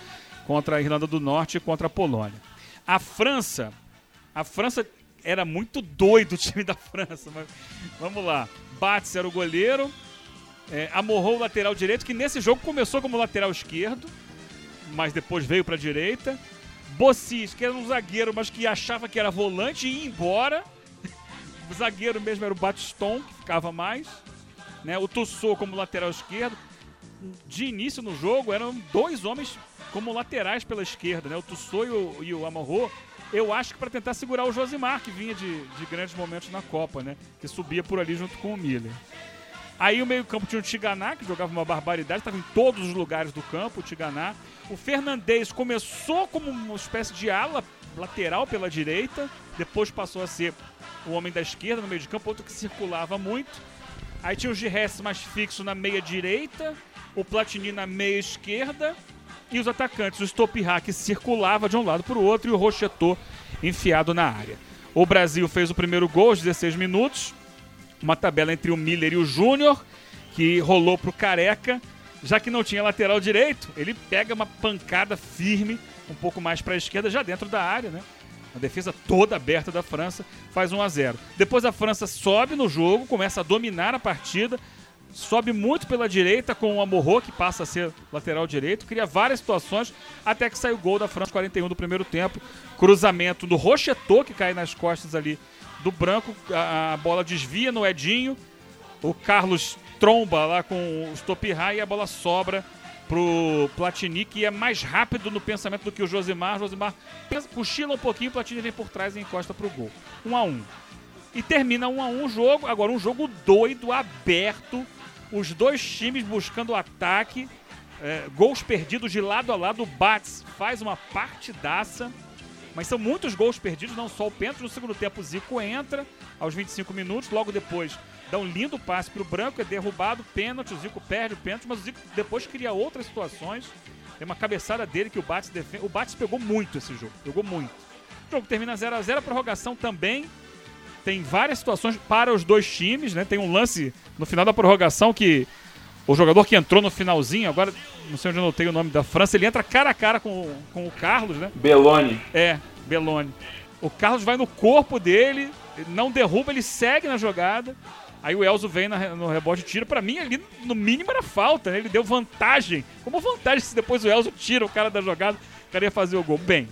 contra a Irlanda do Norte e contra a Polônia. A França... A França... Era muito doido o time da França, mas vamos lá. Bates era o goleiro, é, amorrou o lateral direito, que nesse jogo começou como lateral esquerdo, mas depois veio para a direita. Bossis, que era um zagueiro, mas que achava que era volante e ia embora. O zagueiro mesmo era o Batiston, que ficava mais. Né? O Tussou como lateral esquerdo. De início no jogo, eram dois homens como laterais pela esquerda, né? O Tussou e o, e o Amorrou. Eu acho que para tentar segurar o Josimar, que vinha de, de grandes momentos na Copa, né? Que subia por ali junto com o Müller. Aí o meio-campo tinha o Tiganá, que jogava uma barbaridade, estava em todos os lugares do campo, o Tiganá. O Fernandes começou como uma espécie de ala lateral pela direita, depois passou a ser o homem da esquerda no meio de campo, outro que circulava muito. Aí tinha o Gires mais fixo na meia-direita, o Platini na meia-esquerda, e os atacantes, o Stopirá, que circulava de um lado para o outro, e o Rocheteau enfiado na área. O Brasil fez o primeiro gol aos dezesseis minutos, uma tabela entre o Müller e o Júnior, que rolou para o Careca, já que não tinha lateral direito, ele pega uma pancada firme, um pouco mais para a esquerda, já dentro da área, né? A defesa toda aberta da França, faz um a zero. Depois a França sobe no jogo, começa a dominar a partida, sobe muito pela direita com o Amorô, que passa a ser lateral direito, cria várias situações, até que sai o gol da França, quarenta e um do primeiro tempo, cruzamento do Rocheteau, que cai nas costas ali do Branco, a, a bola desvia no Edinho, o Carlos tromba lá com o Stopirá e a bola sobra pro Platini, que é mais rápido no pensamento do que o Josimar, Josimar pensa, cochila um pouquinho, o Platini vem por trás e encosta pro gol, um a um. E termina um a um o jogo, agora um jogo doido, aberto, os dois times buscando o ataque, é, gols perdidos de lado a lado, o Bates faz uma partidaça, mas são muitos gols perdidos, não só o pênalti, no segundo tempo o Zico entra aos vinte e cinco minutos, logo depois dá um lindo passe para o Branco, é derrubado, pênalti, o Zico perde o pênalti, mas o Zico depois cria outras situações, tem uma cabeçada dele que o Bates defende, o Bates pegou muito esse jogo, pegou muito. O jogo termina zero a zero, a prorrogação também, tem várias situações para os dois times, né? Tem um lance no final da prorrogação que o jogador que entrou no finalzinho, agora não sei onde eu anotei o nome da França, ele entra cara a cara com, com o Carlos, né? Belloni. É, Belloni. O Carlos vai no corpo dele, não derruba, ele segue na jogada. Aí o Elzo vem na, no rebote e tira. Pra mim, ali, no mínimo, era falta, né? Ele deu vantagem. Como vantagem se depois o Elzo tira o cara da jogada, o cara ia fazer o gol. Bem,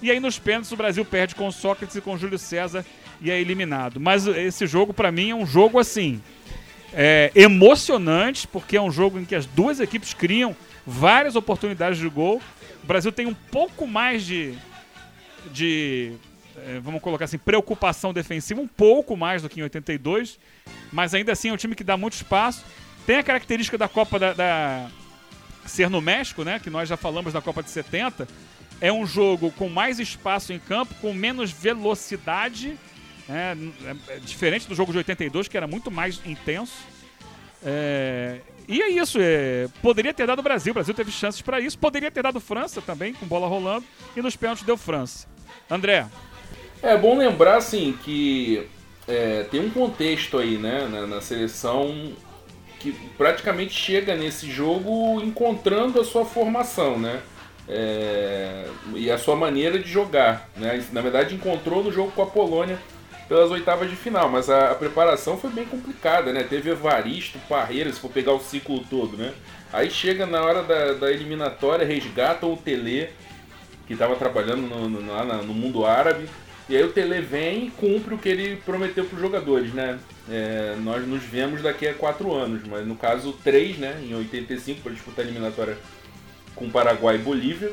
e aí nos pênaltis o Brasil perde com o Sócrates e com o Júlio César e é eliminado. Mas esse jogo, pra mim, é um jogo, assim, é, emocionante, porque é um jogo em que as duas equipes criam várias oportunidades de gol. O Brasil tem um pouco mais de, de é, vamos colocar assim, preocupação defensiva, um pouco mais do que em oitenta e dois, mas ainda assim é um time que dá muito espaço. Tem a característica da Copa da, da ser no México, né, que nós já falamos da Copa de setenta. É um jogo com mais espaço em campo, com menos velocidade. É, é diferente do jogo de oitenta e dois, que era muito mais intenso. É, e é isso. É, poderia ter dado o Brasil. O Brasil teve chances para isso. Poderia ter dado França também, com bola rolando. E nos pênaltis deu França. André? É bom lembrar, assim, que é, tem um contexto aí, né, na, na seleção que praticamente chega nesse jogo encontrando a sua formação, né? é, e a sua maneira de jogar, né? Na verdade encontrou no jogo com a Polônia pelas oitavas de final, mas a, a preparação foi bem complicada, né? Teve Evaristo, Parreira, se for pegar o ciclo todo, né? Aí chega na hora da, da eliminatória, resgatam o Telê, que estava trabalhando no, no, lá na, no mundo árabe, e aí o Telê vem e cumpre o que ele prometeu para os jogadores, né? É, nós nos vemos daqui a quatro anos, mas no caso três, né? Em oitenta e cinco, para disputar a eliminatória com Paraguai e Bolívia,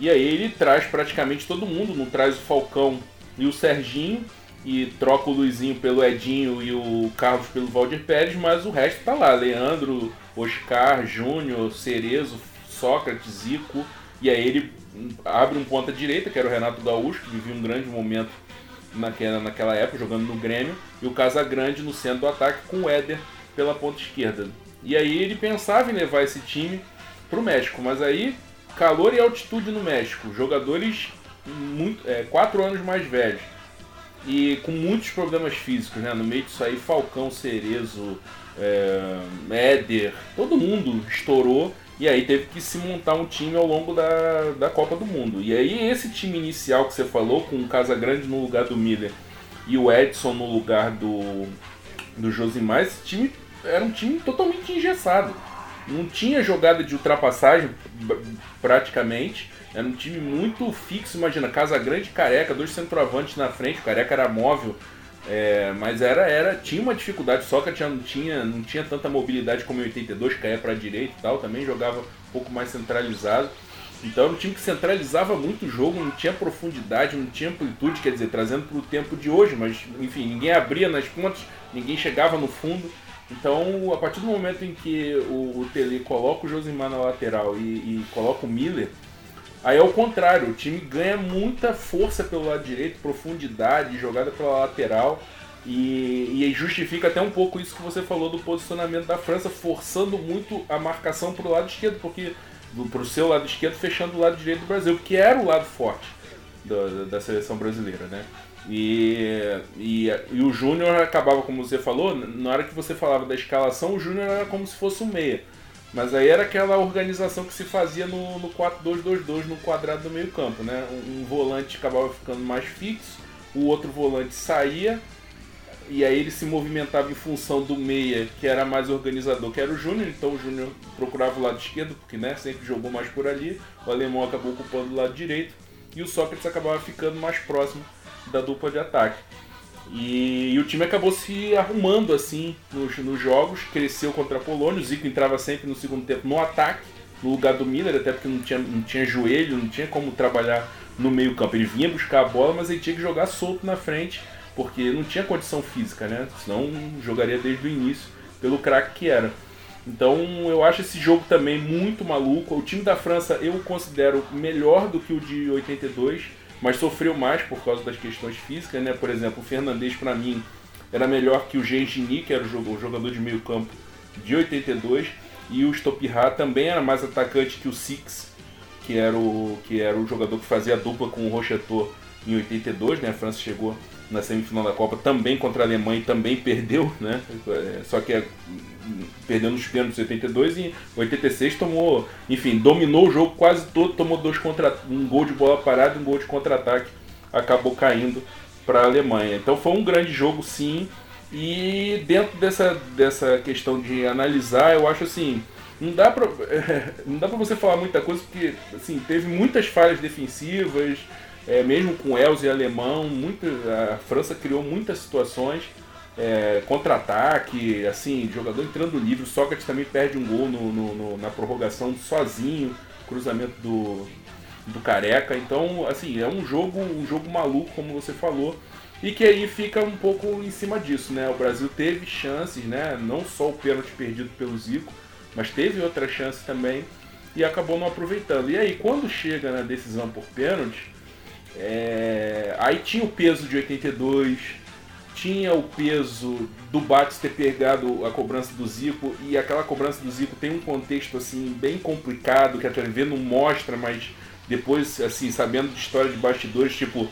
e aí ele traz praticamente todo mundo, não traz o Falcão e o Serginho, e troca o Luizinho pelo Edinho e o Carlos pelo Valdir Pérez, mas o resto tá lá, Leandro, Oscar, Júnior, Cerezo, Sócrates, Zico, e aí ele abre um ponta direita, que era o Renato Gaúcho, que vivia um grande momento naquela, naquela época, jogando no Grêmio, e o Casagrande no centro do ataque com o Éder pela ponta esquerda. E aí ele pensava em levar esse time pro México, mas aí calor e altitude no México, jogadores muito, é, quatro anos mais velhos, e com muitos problemas físicos, né? No meio disso aí, Falcão, Cerezo, é, Éder, todo mundo estourou, e aí teve que se montar um time ao longo da, da Copa do Mundo. E aí esse time inicial que você falou, com o Casagrande no lugar do Müller e o Edson no lugar do, do Josimar, esse time era um time totalmente engessado. Não tinha jogada de ultrapassagem praticamente. Era um time muito fixo, imagina, Casagrande e Careca, dois centroavantes na frente, o Careca era móvel, é, mas era, era, tinha uma dificuldade, só que não tinha, não tinha tanta mobilidade como em oitenta e dois, caía para a direita e tal, também jogava um pouco mais centralizado. Então era um time que centralizava muito o jogo, não tinha profundidade, não tinha amplitude, quer dizer, trazendo para o tempo de hoje, mas enfim, ninguém abria nas pontas, ninguém chegava no fundo. Então, a partir do momento em que o, o Telê coloca o Josimar na lateral e, e coloca o Müller, aí é o contrário, o time ganha muita força pelo lado direito, profundidade, jogada pela lateral, e, e justifica até um pouco isso que você falou do posicionamento da França, forçando muito a marcação para o lado esquerdo, porque para o seu lado esquerdo, fechando o lado direito do Brasil, porque era o lado forte da, da seleção brasileira, né? E, e, e o Júnior acabava, como você falou, na hora que você falava da escalação, o Júnior era como se fosse um meia. Mas aí era aquela organização que se fazia no, no quatro dois dois dois, no quadrado do meio campo, né? Um, um volante acabava ficando mais fixo, o outro volante saía, e aí ele se movimentava em função do meia, que era mais organizador, que era o Júnior. Então o Júnior procurava o lado esquerdo, porque, né, sempre jogou mais por ali, o Alemão acabou ocupando o lado direito, e o Sócrates acabava ficando mais próximo da dupla de ataque. E, e o time acabou se arrumando assim nos, nos jogos, cresceu contra a Polônia, o Zico entrava sempre no segundo tempo no ataque, no lugar do Müller, até porque não tinha, não tinha joelho, não tinha como trabalhar no meio campo, ele vinha buscar a bola, mas ele tinha que jogar solto na frente, porque não tinha condição física, né? Senão jogaria desde o início, pelo craque que era. Então eu acho esse jogo também muito maluco, o time da França eu considero melhor do que o de oitenta e dois, mas sofreu mais por causa das questões físicas, né? Por exemplo, o Fernandes, para mim, era melhor que o Gentili, que era o jogador de meio campo de oitenta e dois, e o Stopirá também era mais atacante que o Six, que era o, que era o jogador que fazia a dupla com o Rocheteau em oitenta e dois, né? A França chegou na semifinal da Copa também contra a Alemanha e também perdeu, né? Só que perdeu nos pênaltis em oitenta e dois, e em oitenta e seis tomou, enfim, dominou o jogo quase todo, tomou dois contra, um gol de bola parada e um gol de contra-ataque, acabou caindo para a Alemanha. Então foi um grande jogo, sim, e dentro dessa, dessa questão de analisar, eu acho assim, não dá para não dá para você falar muita coisa, porque assim, teve muitas falhas defensivas, é, mesmo com Elzo e Alemão, muito, a França criou muitas situações, é, contra-ataque, assim, jogador entrando livre, o Sócrates também perde um gol no, no, no, na prorrogação sozinho, cruzamento do, do Careca. Então, assim, é um jogo, um jogo maluco, como você falou, e que aí fica um pouco em cima disso, né? O Brasil teve chances, né? Não só o pênalti perdido pelo Zico, mas teve outra chance também e acabou não aproveitando. E aí, quando chega na decisão por pênalti, é... aí tinha o peso de oitenta e dois... Tinha o peso do Bates ter pegado a cobrança do Zico, e aquela cobrança do Zico tem um contexto assim bem complicado, que a T V não mostra, mas depois, assim, sabendo de história de bastidores, tipo,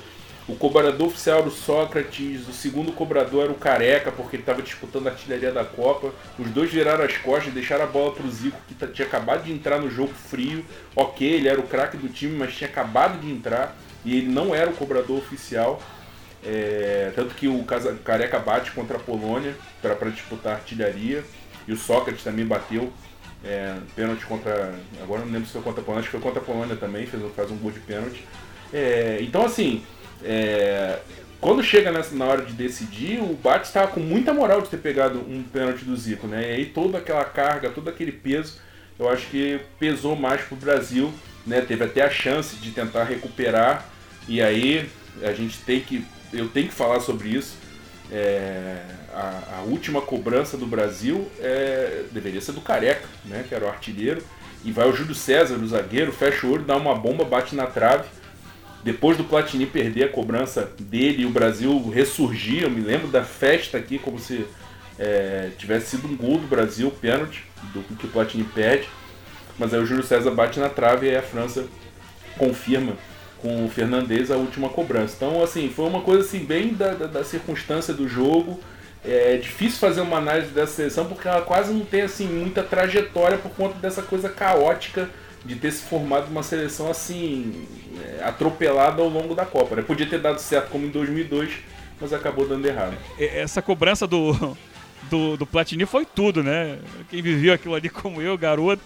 O cobrador oficial era o Sócrates, o segundo cobrador era o Careca, porque ele estava disputando a artilharia da Copa. Os dois viraram as costas e deixaram a bola para o Zico, que tinha acabado de entrar no jogo frio. Ok, ele era o craque do time, mas tinha acabado de entrar e ele não era o cobrador oficial. É, tanto que o Careca bate contra a Polônia para disputar a artilharia, e o Sócrates também bateu é, pênalti contra... Agora não lembro se foi contra a Polônia, acho que foi contra a Polônia também, fez, faz um gol de pênalti. É, então assim... É, quando chega nessa, na hora de decidir, o Bates estava com muita moral de ter pegado um pênalti do Zico, né? E aí toda aquela carga, todo aquele peso, eu acho que pesou mais pro Brasil, né? Teve até a chance de tentar recuperar, e aí a gente tem que, eu tenho que falar sobre isso. É, a, a última cobrança do Brasil é, deveria ser do Careca, né? Que era o artilheiro, e vai o Júlio César, o zagueiro, fecha o olho, dá uma bomba, bate na trave. Depois do Platini perder a cobrança dele e o Brasil ressurgir, eu me lembro da festa aqui, como se é, tivesse sido um gol do Brasil, pênalti, do que o Platini perde. Mas aí o Júlio César bate na trave e aí a França confirma com o Fernandes a última cobrança. Então, assim, foi uma coisa assim, bem da, da, da circunstância do jogo. É difícil fazer uma análise dessa seleção porque ela quase não tem assim, muita trajetória por conta dessa coisa caótica de ter se formado uma seleção assim, atropelada ao longo da Copa, né? Podia ter dado certo como em dois mil e dois, mas acabou dando errado. Essa cobrança do, do, do Platini foi tudo, né? Quem viveu aquilo ali como eu, garoto,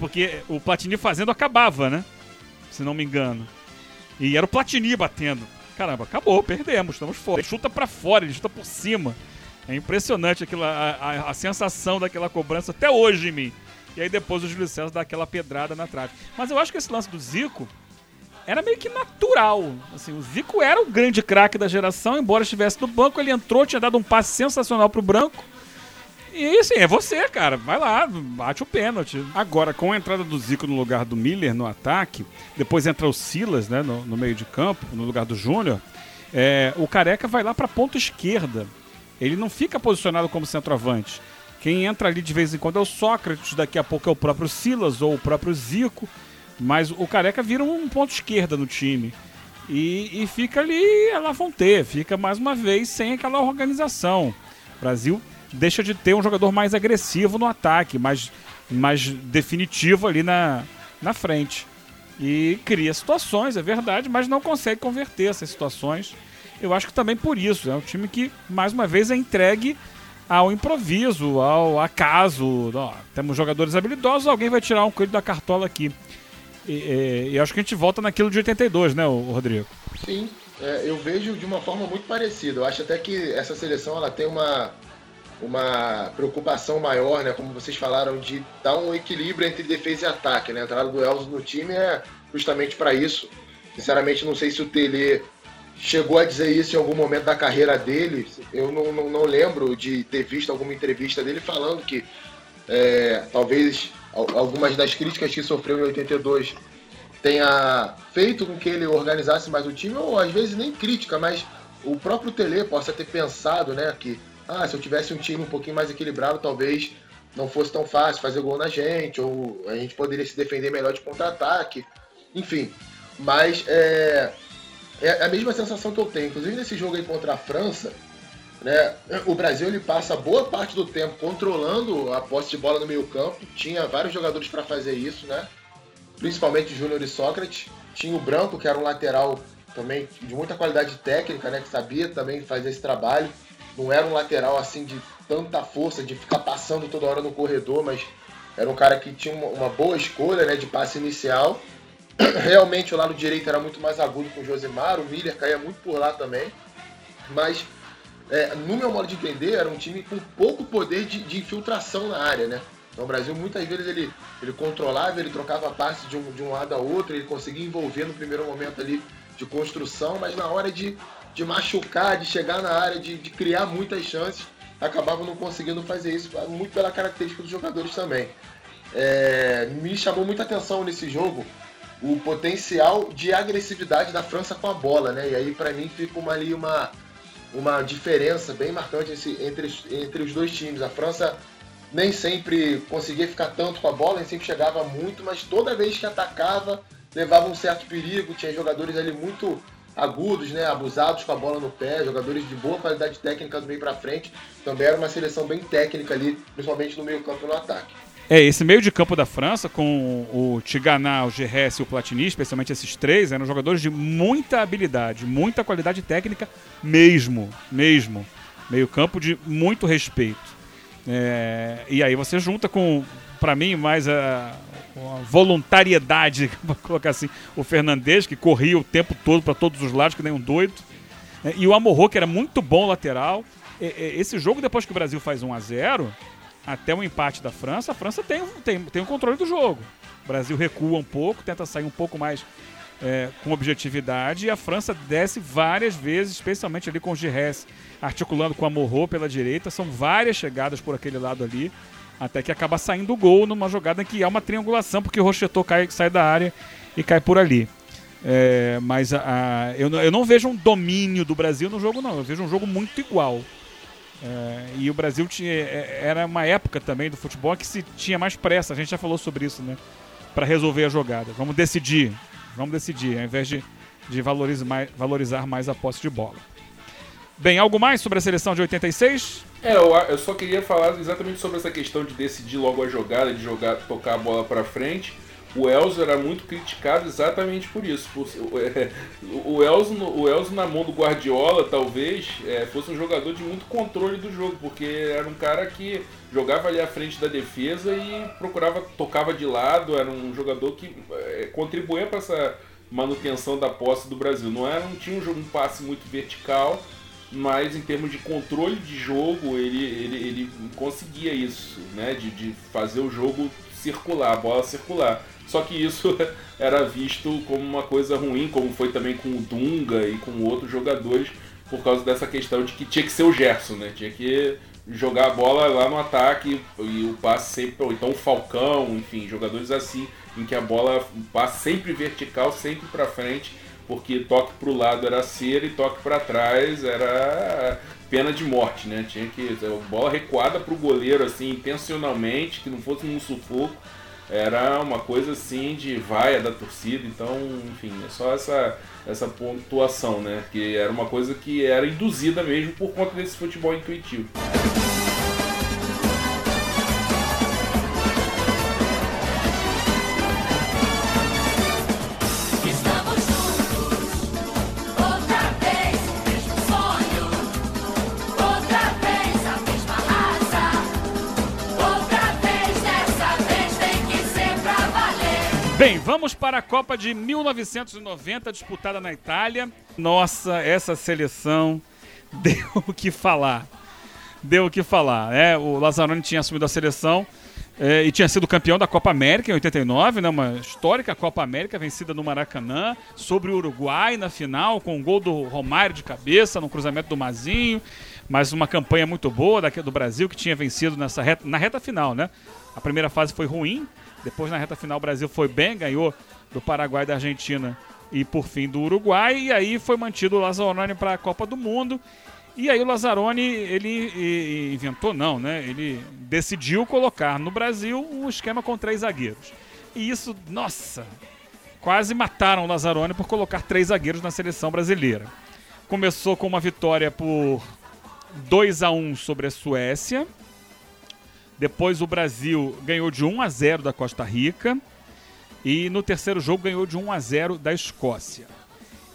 porque o Platini fazendo acabava, né? Se não me engano. E era o Platini batendo. Caramba, acabou, perdemos, estamos fora. Ele chuta pra fora, ele chuta por cima. É impressionante aquela, a, a sensação daquela cobrança até hoje em mim. E aí depois o Júlio César dá aquela pedrada na trave. Mas eu acho que esse lance do Zico era meio que natural. Assim, o Zico era o grande craque da geração, embora estivesse no banco, ele entrou, tinha dado um passe sensacional pro Branco. E assim, é você, cara. Vai lá, bate o pênalti. Agora, com a entrada do Zico no lugar do Müller no ataque, depois entra o Silas, né, no, no meio de campo, no lugar do Júnior, é, o Careca vai lá pra ponta esquerda. Ele não fica posicionado como centroavante. Quem entra ali de vez em quando é o Sócrates, daqui a pouco é o próprio Silas ou o próprio Zico, mas o Careca vira um ponto esquerda no time. E, e fica ali à la vontade, fica mais uma vez sem aquela organização. O Brasil deixa de ter um jogador mais agressivo no ataque, mais, mais definitivo ali na, na frente. E cria situações, é verdade, mas não consegue converter essas situações. Eu acho que também por isso, é um time que mais uma vez é entregue ao improviso, ao acaso. Ó, temos jogadores habilidosos, alguém vai tirar um coelho da cartola aqui. E, e, e acho que a gente volta naquilo de oitenta e dois, né, Rodrigo? Sim, é, eu vejo de uma forma muito parecida. Eu acho até que essa seleção ela tem uma, uma preocupação maior, né, como vocês falaram, de dar um equilíbrio entre defesa e ataque, né? A entrada do Elzo no time é justamente para isso. Sinceramente, não sei se o Telê chegou a dizer isso em algum momento da carreira dele. Eu não, não, não lembro de ter visto alguma entrevista dele falando que é, talvez algumas das críticas que sofreu em oitenta e dois tenha feito com que ele organizasse mais o time, ou às vezes nem crítica, mas o próprio Telê possa ter pensado, né, que ah, se eu tivesse um time um pouquinho mais equilibrado, talvez não fosse tão fácil fazer gol na gente, ou a gente poderia se defender melhor de contra-ataque, enfim. Mas é... é a mesma sensação que eu tenho, inclusive nesse jogo aí contra a França, né, o Brasil ele passa boa parte do tempo controlando a posse de bola no meio campo, tinha vários jogadores para fazer isso, né, principalmente Júnior e Sócrates, tinha o Branco, que era um lateral também de muita qualidade técnica, né, que sabia também fazer esse trabalho, não era um lateral assim de tanta força, de ficar passando toda hora no corredor, mas era um cara que tinha uma boa escolha, né, de passe inicial. Realmente o lado direito era muito mais agudo com o Josimar, o Müller caía muito por lá também, mas é, no meu modo de entender era um time com pouco poder de, de infiltração na área, né? Então o Brasil muitas vezes ele, ele controlava, ele trocava passe de um, de um lado a outro, ele conseguia envolver no primeiro momento ali de construção, mas na hora de, de machucar, de chegar na área, de, de criar muitas chances, acabava não conseguindo fazer isso, muito pela característica dos jogadores também. É, me chamou muita atenção nesse jogo o potencial de agressividade da França com a bola, né? E aí para mim fica uma, ali uma, uma diferença bem marcante esse, entre, entre os dois times. A França nem sempre conseguia ficar tanto com a bola, nem sempre chegava muito, mas toda vez que atacava, levava um certo perigo, tinha jogadores ali muito agudos, né, abusados com a bola no pé, jogadores de boa qualidade técnica do meio para frente, também era uma seleção bem técnica ali, principalmente no meio campo e no ataque. É, esse meio de campo da França, com o Tigana, o Gerrès e o Platini, especialmente esses três, eram jogadores de muita habilidade, muita qualidade técnica mesmo, mesmo. Meio campo de muito respeito. É, e aí você junta com, para mim, mais a, a voluntariedade, para colocar assim, o Fernandes, que corria o tempo todo para todos os lados, que nem um doido. É, e o Amorô, que era muito bom lateral. É, é, esse jogo, depois que o Brasil faz um a zero... até o empate da França, a França tem o tem, tem um controle do jogo. O Brasil recua um pouco, tenta sair um pouco mais é, com objetividade, e a França desce várias vezes, especialmente ali com o Gerrès, articulando com a Morro pela direita. São várias chegadas por aquele lado ali, até que acaba saindo o gol numa jogada que é uma triangulação, porque o Rocheteau cai, sai da área e cai por ali. É, mas a, a, eu, eu não vejo um domínio do Brasil no jogo, não. Eu vejo um jogo muito igual. É, e o Brasil tinha, era uma época também do futebol que se tinha mais pressa, a gente já falou sobre isso, né? Para resolver a jogada. Vamos decidir, vamos decidir, ao invés de, de valorizar, mais, valorizar mais a posse de bola. Bem, algo mais sobre a seleção de oitenta e seis? É, eu, eu só queria falar exatamente sobre essa questão de decidir logo a jogada, de jogar, tocar a bola para frente. O Elzo era muito criticado exatamente por isso. Por, é, o, Elzo, o Elzo na mão do Guardiola, talvez, é, fosse um jogador de muito controle do jogo, porque era um cara que jogava ali à frente da defesa e procurava, tocava de lado, era um jogador que é, contribuía para essa manutenção da posse do Brasil. Não, era, não tinha um, um passe muito vertical, mas em termos de controle de jogo, ele, ele, ele conseguia isso, né? de, de fazer o jogo circular, a bola circular. Só que isso era visto como uma coisa ruim, como foi também com o Dunga e com outros jogadores, por causa dessa questão de que tinha que ser o Gerson, né? Tinha que jogar a bola lá no ataque e o passe sempre, ou então o Falcão, enfim, jogadores assim, em que a bola passa sempre vertical, sempre para frente, porque toque para o lado era cera e toque para trás era pena de morte, né? Tinha que bola recuada para o goleiro assim, intencionalmente, que não fosse um sufoco. Era uma coisa assim de vaia da torcida, então, enfim, é só essa, essa pontuação, né? Que era uma coisa que era induzida mesmo por conta desse futebol intuitivo. Bem, vamos para a Copa de mil novecentos e noventa, disputada na Itália. Nossa, essa seleção deu o que falar. Deu o que falar, né? O Lazaroni tinha assumido a seleção é, e tinha sido campeão da Copa América em oitenta e nove, né? Uma histórica Copa América vencida no Maracanã, sobre o Uruguai na final, com um gol do Romário de cabeça, no cruzamento do Mazinho. Mas uma campanha muito boa daqui do Brasil, que tinha vencido nessa reta, na reta final, né? A primeira fase foi ruim. Depois, na reta final, o Brasil foi bem, ganhou do Paraguai, da Argentina e, por fim, do Uruguai. E aí foi mantido o Lazaroni para a Copa do Mundo. E aí o Lazaroni, ele inventou, não, né? Ele decidiu colocar no Brasil um esquema com três zagueiros. E isso, nossa, quase mataram o Lazaroni por colocar três zagueiros na seleção brasileira. Começou com uma vitória por dois a um sobre a Suécia. Depois o Brasil ganhou de um a zero da Costa Rica. E no terceiro jogo ganhou de um a zero da Escócia.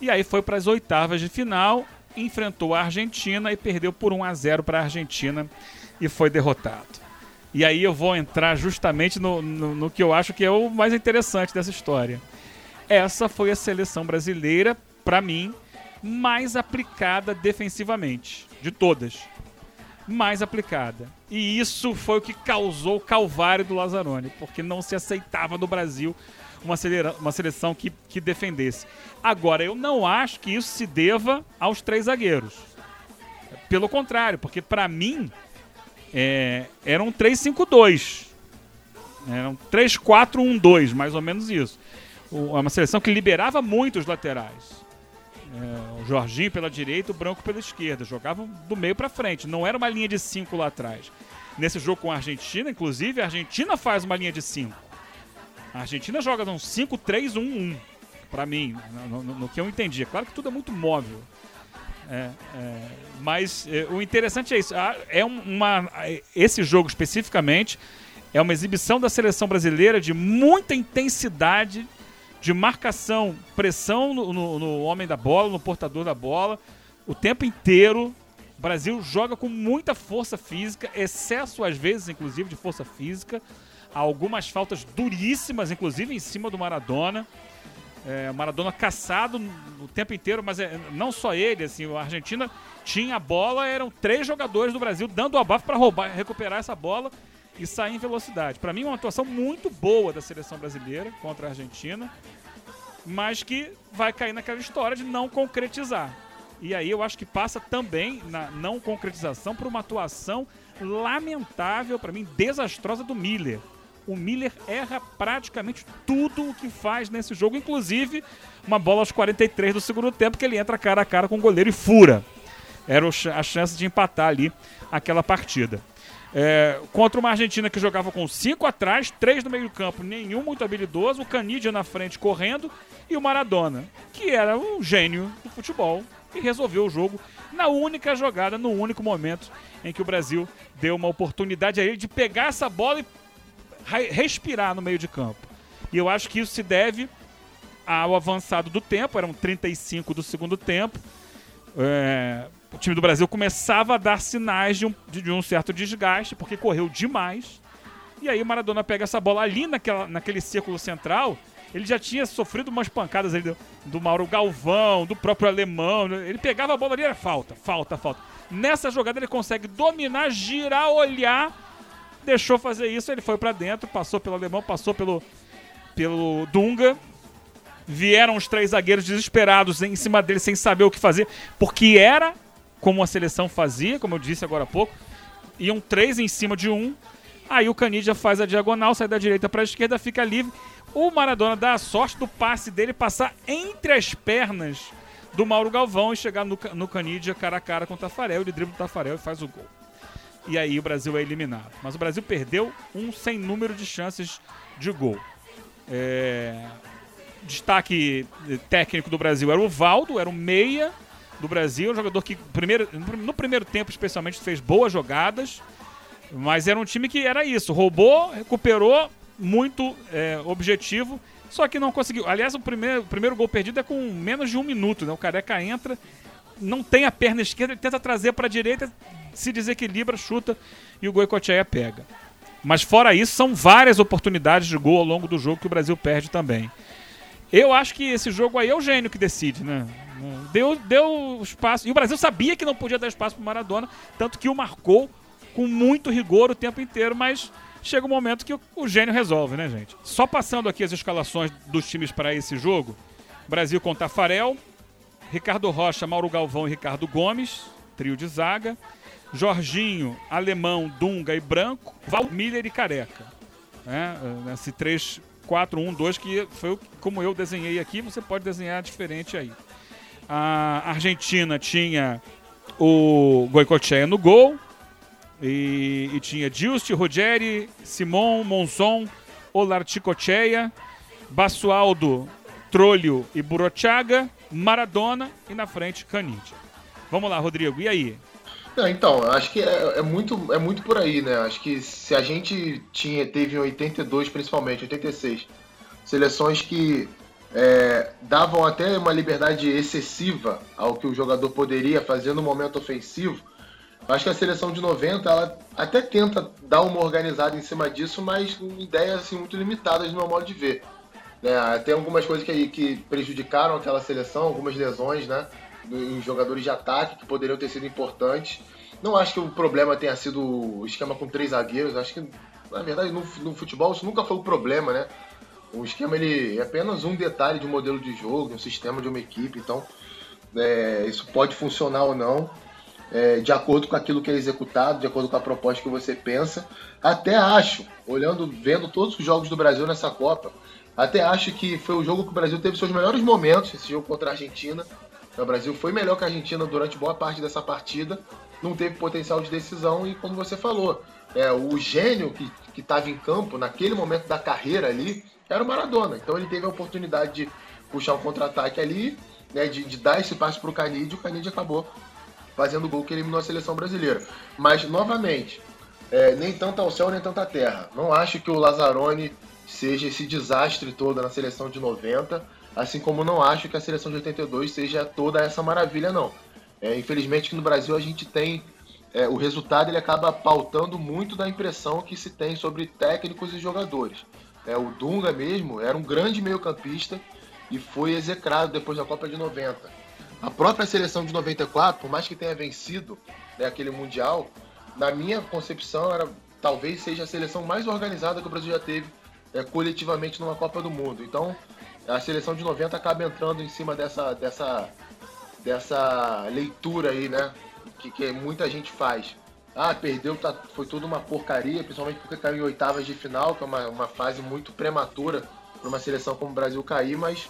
E aí foi para as oitavas de final, enfrentou a Argentina e perdeu por um a zero para a Argentina e foi derrotado. E aí eu vou entrar justamente no, no, no que eu acho que é o mais interessante dessa história. Essa foi a seleção brasileira, para mim, mais aplicada defensivamente, de todas. mais aplicada. E isso foi o que causou o calvário do Lazaroni, porque não se aceitava no Brasil uma, selera, uma seleção que, que defendesse. Agora, eu não acho que isso se deva aos três zagueiros. Pelo contrário, porque para mim é, era um três cinco dois. Era um três quatro um dois, mais ou menos isso. O, uma seleção que liberava muito os laterais. É, o Jorginho pela direita, o Branco pela esquerda, jogavam do meio para frente, não era uma linha de cinco lá atrás. Nesse jogo com a Argentina, inclusive, a Argentina faz uma linha de cinco. A Argentina joga num cinco três um um, pra mim, no, no, no que eu entendi. É claro que tudo é muito móvel. É, é, mas é, o interessante é isso. É uma, esse jogo especificamente é uma exibição da seleção brasileira de muita intensidade, de marcação, pressão no, no, no homem da bola, no portador da bola, o tempo inteiro. O Brasil joga com muita força física, excesso às vezes, inclusive, de força física. Há algumas faltas duríssimas, inclusive em cima do Maradona. É, Maradona caçado o tempo inteiro, mas é, não só ele, assim, a Argentina tinha a bola, eram três jogadores do Brasil dando o abafo para roubar, recuperar essa bola e sair em velocidade. Para mim, uma atuação muito boa da seleção brasileira contra a Argentina, mas que vai cair naquela história de não concretizar. E aí eu acho que passa também na não concretização por uma atuação lamentável, para mim, desastrosa do Müller. O Müller erra praticamente tudo o que faz nesse jogo, inclusive uma bola aos quarenta e três do segundo tempo, que ele entra cara a cara com o goleiro e fura. Era a chance de empatar ali aquela partida. É, contra uma Argentina que jogava com cinco atrás, três no meio do campo, nenhum muito habilidoso, o Caniggia na frente correndo e o Maradona, que era um gênio do futebol, e resolveu o jogo na única jogada, no único momento em que o Brasil deu uma oportunidade a ele de pegar essa bola e respirar no meio de campo. E eu acho que isso se deve ao avançado do tempo, eram trinta e cinco do segundo tempo. É, o time do Brasil começava a dar sinais de um, de um certo desgaste, porque correu demais. E aí o Maradona pega essa bola ali naquela, naquele círculo central. Ele já tinha sofrido umas pancadas ali do, do Mauro Galvão, do próprio Alemão. Ele pegava a bola ali, era falta, falta, falta. Nessa jogada ele consegue dominar, girar, olhar... Deixou fazer isso, ele foi pra dentro, passou pelo Alemão, passou pelo, pelo Dunga. Vieram os três zagueiros desesperados em cima dele, sem saber o que fazer, porque era como a seleção fazia, como eu disse agora há pouco. Iam três em cima de um. Aí o Caniggia faz a diagonal, sai da direita pra esquerda, fica livre. O Maradona dá a sorte do passe dele passar entre as pernas do Mauro Galvão e chegar no, no Caniggia cara a cara com o Tafarel. Ele dribla o Tafarel e faz o gol. E aí o Brasil é eliminado. Mas o Brasil perdeu um sem número de chances de gol. É... Destaque técnico do Brasil era o Valdo, era o meia do Brasil, um jogador que primeiro, no primeiro tempo especialmente fez boas jogadas, mas era um time que era isso, roubou, recuperou, muito é, objetivo, só que não conseguiu. Aliás, o primeiro, o primeiro gol perdido é com menos de um minuto, né? O Careca entra, não tem a perna esquerda, ele tenta trazer para a direita, se desequilibra, chuta e o Goicoechea pega. Mas fora isso, são várias oportunidades de gol ao longo do jogo que o Brasil perde também. Eu acho que esse jogo aí é o Eugênio que decide, né? Deu, deu espaço, e o Brasil sabia que não podia dar espaço para o Maradona, tanto que o marcou com muito rigor o tempo inteiro, mas chega um momento que o, o Eugênio resolve, né, gente? Só passando aqui as escalações dos times para esse jogo, Brasil com Tafarel, Ricardo Rocha, Mauro Galvão e Ricardo Gomes, trio de zaga, Jorginho, Alemão, Dunga e Branco, Müller e Careca. É, esse três, quatro, um, dois, que foi como eu desenhei aqui, você pode desenhar diferente aí. A Argentina tinha o Goicoechea no gol, e, e tinha Giusti, Ruggeri, Simon, Monzon, Olarticochea, Basualdo, Trollio e Burochaga, Maradona e na frente Caniggia. Vamos lá, Rodrigo, e aí? Não, então, acho que é, é, muito, é muito por aí, né? Acho que se a gente tinha, teve em oitenta e dois, principalmente, oitenta e seis, seleções que é, davam até uma liberdade excessiva ao que o jogador poderia fazer no momento ofensivo, acho que a seleção de noventa, ela até tenta dar uma organizada em cima disso, mas com ideias assim, muito limitadas no meu modo de ver. É, tem algumas coisas que, que prejudicaram aquela seleção, algumas lesões, né? Em jogadores de ataque que poderiam ter sido importantes. Não acho que o problema tenha sido o esquema com três zagueiros. Acho que, na verdade, no, no futebol isso nunca foi um problema, né? O esquema ele é apenas um detalhe de um modelo de jogo, de um sistema, de uma equipe. Então, é, isso pode funcionar ou não, é, de acordo com aquilo que é executado, de acordo com a proposta que você pensa. Até acho, olhando, vendo todos os jogos do Brasil nessa Copa, até acho que foi o jogo que o Brasil teve seus melhores momentos, esse jogo contra a Argentina. O Brasil foi melhor que a Argentina durante boa parte dessa partida, não teve potencial de decisão e, como você falou, é, o gênio que estava em campo naquele momento da carreira ali era o Maradona. Então ele teve a oportunidade de puxar o contra-ataque ali, né, de, de dar esse passe para o Caniggia, e o Caniggia acabou fazendo o gol que eliminou a seleção brasileira. Mas, novamente, é, nem tanto ao céu, nem tanto à terra. Não acho que o Lazaroni seja esse desastre todo na seleção de noventa, assim como não acho que a seleção de oitenta e dois seja toda essa maravilha, não. É, infelizmente, que no Brasil a gente tem... É, o resultado ele acaba pautando muito da impressão que se tem sobre técnicos e jogadores. É, o Dunga mesmo era um grande meio-campista e foi execrado depois da Copa de noventa. A própria seleção de noventa e quatro, por mais que tenha vencido, né, aquele Mundial, na minha concepção, era, talvez seja a seleção mais organizada que o Brasil já teve, é, coletivamente numa Copa do Mundo. Então, a seleção de noventa acaba entrando em cima dessa, dessa, dessa leitura aí, né? Que, que muita gente faz. Ah, perdeu, tá, foi tudo uma porcaria, principalmente porque caiu em oitavas de final, que é uma, uma fase muito prematura para uma seleção como o Brasil cair, mas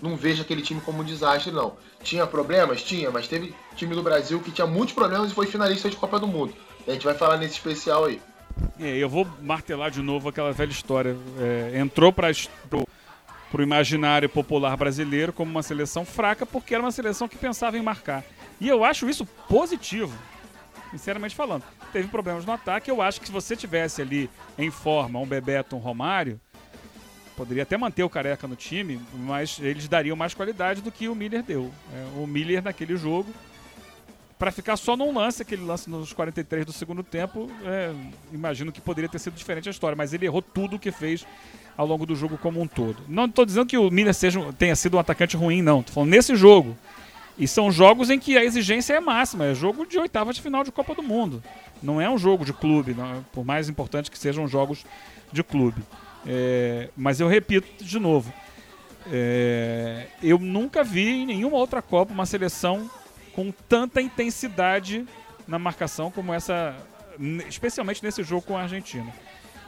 não vejo aquele time como um desastre, não. Tinha problemas? Tinha, mas teve time do Brasil que tinha muitos problemas e foi finalista de Copa do Mundo. A gente vai falar nesse especial aí. É, eu vou martelar de novo aquela velha história. É, entrou para o imaginário popular brasileiro como uma seleção fraca, porque era uma seleção que pensava em marcar. E eu acho isso positivo, sinceramente falando. Teve problemas no ataque, eu acho que se você tivesse ali em forma um Bebeto, um Romário, poderia até manter o Careca no time, mas eles dariam mais qualidade do que o Müller deu. O Müller naquele jogo, para ficar só num lance, aquele lance nos quarenta e três do segundo tempo, é, imagino que poderia ter sido diferente a história, mas ele errou tudo o que fez ao longo do jogo como um todo. Não estou dizendo que o Müller seja, tenha sido um atacante ruim, não. Estou falando nesse jogo. E são jogos em que a exigência é máxima. É jogo de oitava de final de Copa do Mundo. Não é um jogo de clube, não, por mais importante que sejam jogos de clube. É, mas eu repito de novo. É, eu nunca vi em nenhuma outra Copa uma seleção com tanta intensidade na marcação como essa, especialmente nesse jogo com a Argentina.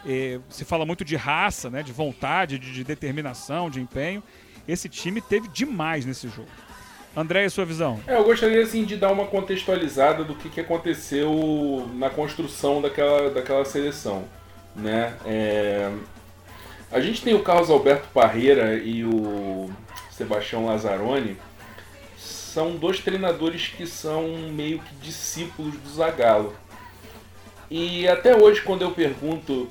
É, se fala muito de raça, né, de vontade, de, de determinação, de empenho. Esse time teve demais nesse jogo. André, e sua visão? É, eu gostaria assim, de dar uma contextualizada do que, que aconteceu na construção daquela, daquela seleção, né? É... A gente tem o Carlos Alberto Parreira e o Sebastião Lazaroni, são dois treinadores que são meio que discípulos do Zagallo. E até hoje, quando eu pergunto...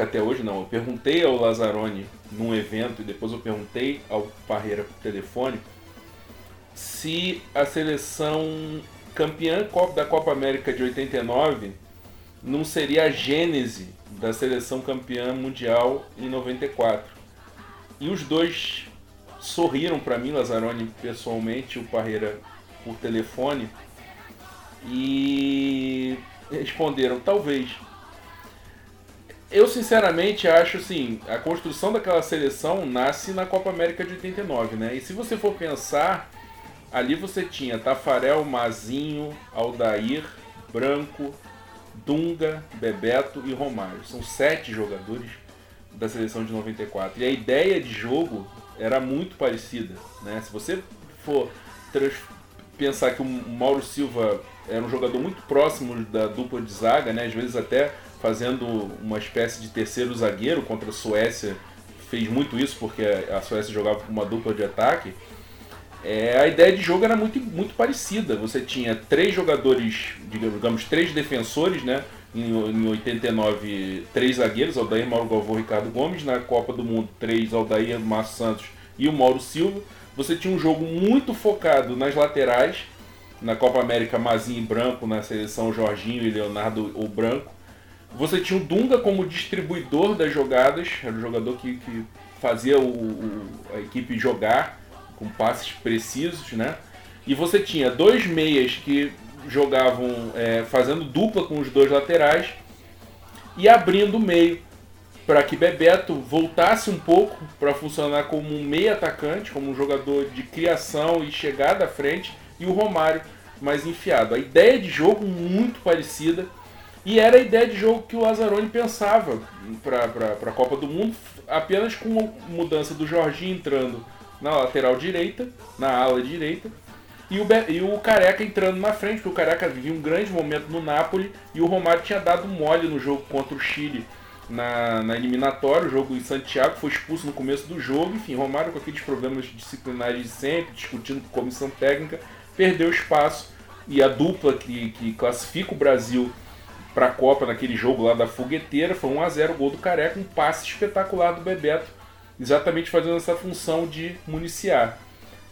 Até hoje não, eu perguntei ao Lazaroni num evento e depois eu perguntei ao Parreira por telefone se a seleção campeã da Copa América de oitenta e nove não seria a gênese da seleção campeã mundial em noventa e quatro. E os dois sorriram para mim, Lazaroni pessoalmente, o Parreira por telefone, e responderam, talvez. Eu sinceramente acho assim, a construção daquela seleção nasce na Copa América de oitenta e nove, né? E se você for pensar... Ali você tinha Tafarel, Mazinho, Aldair, Branco, Dunga, Bebeto e Romário. São sete jogadores da seleção de noventa e quatro. E a ideia de jogo era muito parecida, né? Se você for trans... pensar que o Mauro Silva era um jogador muito próximo da dupla de zaga, né? Às vezes até fazendo uma espécie de terceiro zagueiro contra a Suécia. Fez muito isso porque a Suécia jogava com uma dupla de ataque. É, a ideia de jogo era muito, muito parecida. Você tinha três jogadores, digamos, três defensores, né? Em, em oitenta e nove, três zagueiros, Aldair, Mauro Galvão e Ricardo Gomes. Na Copa do Mundo, três, Aldair, Márcio Santos e o Mauro Silva. Você tinha um jogo muito focado nas laterais. Na Copa América, Mazinho e Branco. Na seleção, Jorginho e Leonardo ou Branco. Você tinha o Dunga como distribuidor das jogadas. Era o jogador que, que fazia o, o, a equipe jogar, com passes precisos, né? E você tinha dois meias que jogavam é, fazendo dupla com os dois laterais e abrindo o meio para que Bebeto voltasse um pouco para funcionar como um meia atacante, como um jogador de criação e chegada à frente, e o Romário mais enfiado. A ideia de jogo muito parecida, e era a ideia de jogo que o Lazaroni pensava para a Copa do Mundo, apenas com a mudança do Jorginho entrando na lateral direita, na ala direita, e o, Be- e o Careca entrando na frente, porque o Careca vivia um grande momento no Napoli e o Romário tinha dado mole no jogo contra o Chile na, na eliminatória, o jogo em Santiago, foi expulso no começo do jogo. Enfim, Romário, com aqueles problemas disciplinares de sempre, discutindo com a comissão técnica, perdeu espaço, e a dupla que, que classifica o Brasil para a Copa naquele jogo lá da fogueteira foi um a zero, gol do Careca, um passe espetacular do Bebeto, exatamente fazendo essa função de municiar.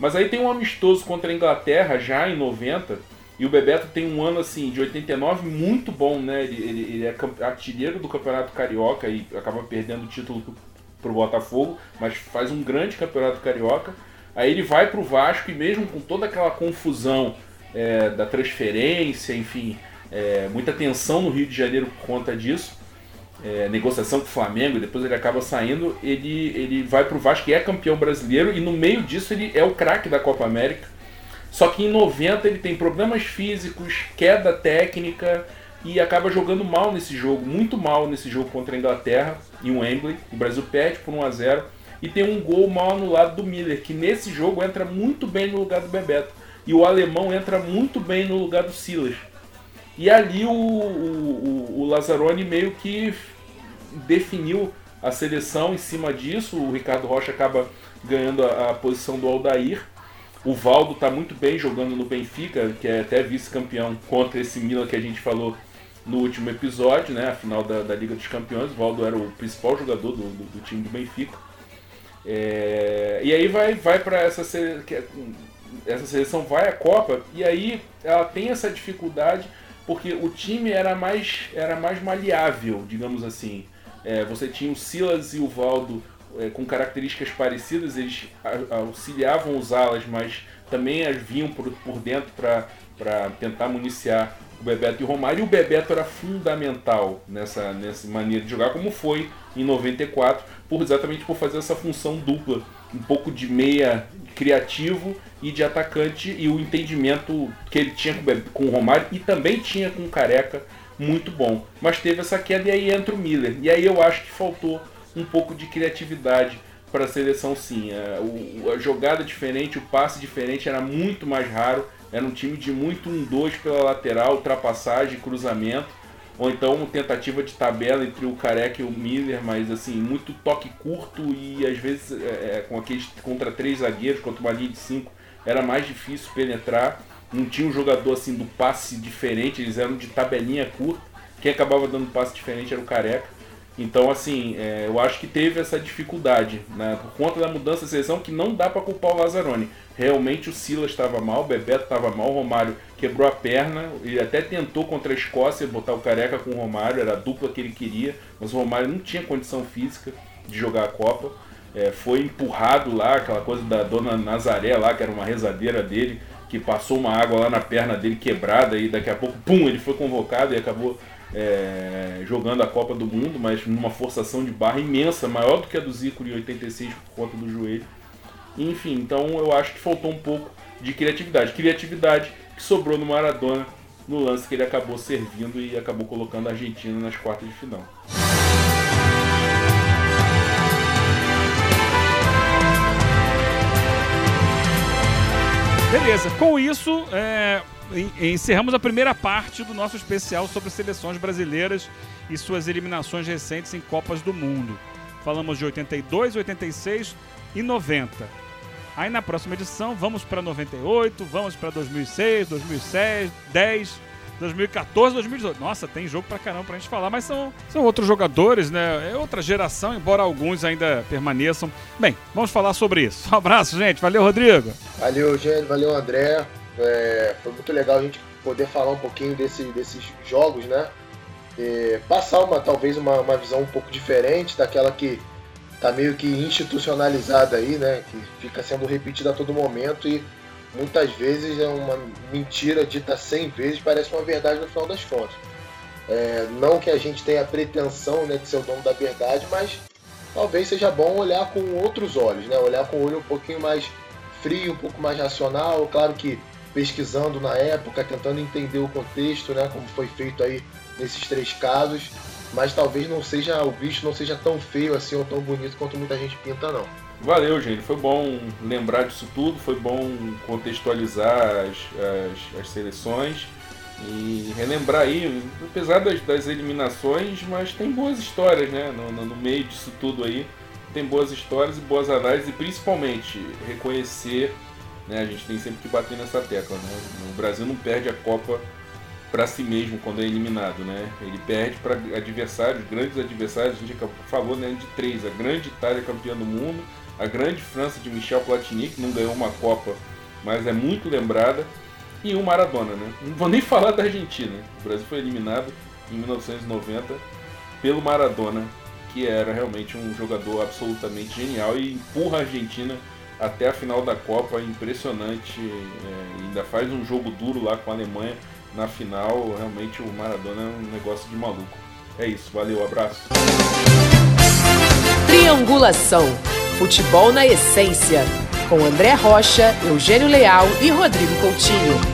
Mas aí tem um amistoso contra a Inglaterra já em noventa, e o Bebeto tem um ano assim de oitenta e nove muito bom, né? Ele, ele, ele é artilheiro do Campeonato Carioca e acaba perdendo o título para o Botafogo, mas faz um grande Campeonato Carioca. Aí ele vai para o Vasco e mesmo com toda aquela confusão é, da transferência, enfim, é, muita tensão no Rio de Janeiro por conta disso, É, negociação com o Flamengo, e depois ele acaba saindo, ele, ele vai pro Vasco e é campeão brasileiro, e no meio disso ele é o craque da Copa América. Só que em noventa ele tem problemas físicos, queda técnica, e acaba jogando mal nesse jogo, muito mal nesse jogo contra a Inglaterra, em Wembley. O Brasil perde por um a zero, e tem um gol mal anulado do Müller, que nesse jogo entra muito bem no lugar do Bebeto, e o Alemão entra muito bem no lugar do Silas. E ali o, o, o Lazaroni meio que definiu a seleção em cima disso. O Ricardo Rocha acaba ganhando a, a posição do Aldair. O Valdo está muito bem jogando no Benfica, que é até vice-campeão contra esse Milan que a gente falou no último episódio, né? A final da, da Liga dos Campeões. O Valdo era o principal jogador do, do, do time do Benfica. É... E aí vai, vai para essa, se... essa seleção, vai à Copa, e aí ela tem essa dificuldade porque o time era mais, era mais maleável, digamos assim. É, você tinha o Silas e o Valdo é, com características parecidas, eles auxiliavam os alas, mas também as vinham por, por dentro para tentar municiar o Bebeto e o Romário. E o Bebeto era fundamental nessa, nessa maneira de jogar, como foi em noventa e quatro, por, exatamente por fazer essa função dupla, um pouco de meia criativo e de atacante, e o entendimento que ele tinha com o Romário e também tinha com o Careca, muito bom. Mas teve essa queda e aí entra o Müller. E aí eu acho que faltou um pouco de criatividade para a seleção, sim. A, a jogada diferente, o passe diferente era muito mais raro. Era um time de muito um dois pela lateral, ultrapassagem, cruzamento, ou então uma tentativa de tabela entre o Careca e o Müller, mas assim, muito toque curto e às vezes é, com aqueles, contra três zagueiros, contra uma linha de cinco, era mais difícil penetrar, não tinha um jogador assim do passe diferente, eles eram de tabelinha curta, quem acabava dando passe diferente era o Careca. Então assim, é, eu acho que teve essa dificuldade, né, por conta da mudança de seleção, que não dá para culpar o Lazaroni. Realmente o Silas estava mal, o Bebeto estava mal, o Romário quebrou a perna, ele até tentou contra a Escócia botar o Careca com o Romário, era a dupla que ele queria, mas o Romário não tinha condição física de jogar a Copa, é, foi empurrado lá, aquela coisa da dona Nazaré lá, que era uma rezadeira dele, que passou uma água lá na perna dele quebrada, e daqui a pouco, pum, ele foi convocado e acabou... É, jogando a Copa do Mundo, mas numa forçação de barra imensa, maior do que a do Zico em oitenta e seis por conta do joelho. Enfim, então eu acho que faltou um pouco de criatividade. Criatividade que sobrou no Maradona, no lance que ele acabou servindo e acabou colocando a Argentina nas quartas de final. Beleza, com isso... É... encerramos a primeira parte do nosso especial sobre seleções brasileiras e suas eliminações recentes em Copas do Mundo. Falamos de oitenta e dois, oitenta e seis e noventa. Aí na próxima edição vamos para noventa e oito, vamos para dois mil e seis, dois mil e sete, dez, dois mil e quatorze, dois mil e dezoito. Nossa, tem jogo pra caramba pra gente falar, mas são, são outros jogadores, né? É outra geração, embora alguns ainda permaneçam. Bem, vamos falar sobre isso. Um abraço, gente. Valeu, Rodrigo. Valeu, Eugênio. Valeu, André. É, foi muito legal a gente poder falar um pouquinho desse, desses jogos, né? E passar uma, talvez uma, uma visão um pouco diferente daquela que tá meio que institucionalizada aí, né? Que fica sendo repetida a todo momento e muitas vezes é uma mentira dita cem vezes, parece uma verdade no final das contas. É, não que a gente tenha a pretensão, né, de ser o dono da verdade, mas talvez seja bom olhar com outros olhos, né? Olhar com o olho um pouquinho mais frio, um pouco mais racional, claro que pesquisando na época, tentando entender o contexto, né, como foi feito aí nesses três casos, mas talvez não seja, o bicho não seja tão feio assim ou tão bonito quanto muita gente pinta, não. Valeu, gente, foi bom lembrar disso tudo, foi bom contextualizar as, as, as seleções, E relembrar aí, apesar das, das eliminações, mas tem boas histórias, né? No, no, no meio disso tudo aí, tem boas histórias e boas análises, e principalmente reconhecer, né? A gente tem sempre que bater nessa tecla, né? O Brasil não perde a Copa para si mesmo quando é eliminado, né? Ele perde para adversários, grandes adversários, a gente falou, né, de três: a grande Itália, campeã do mundo, a grande França de Michel Platini, que não ganhou uma Copa, mas é muito lembrada, e o Maradona, né? Não vou nem falar da Argentina. O Brasil foi eliminado em mil novecentos e noventa pelo Maradona, que era realmente um jogador absolutamente genial e empurra a Argentina até a final da Copa. Impressionante, é, ainda faz um jogo duro lá com a Alemanha na final. Realmente o Maradona é um negócio de maluco. É isso, valeu, abraço. Triangulação. Futebol na essência. Com André Rocha, Eugênio Leal e Rodrigo Coutinho.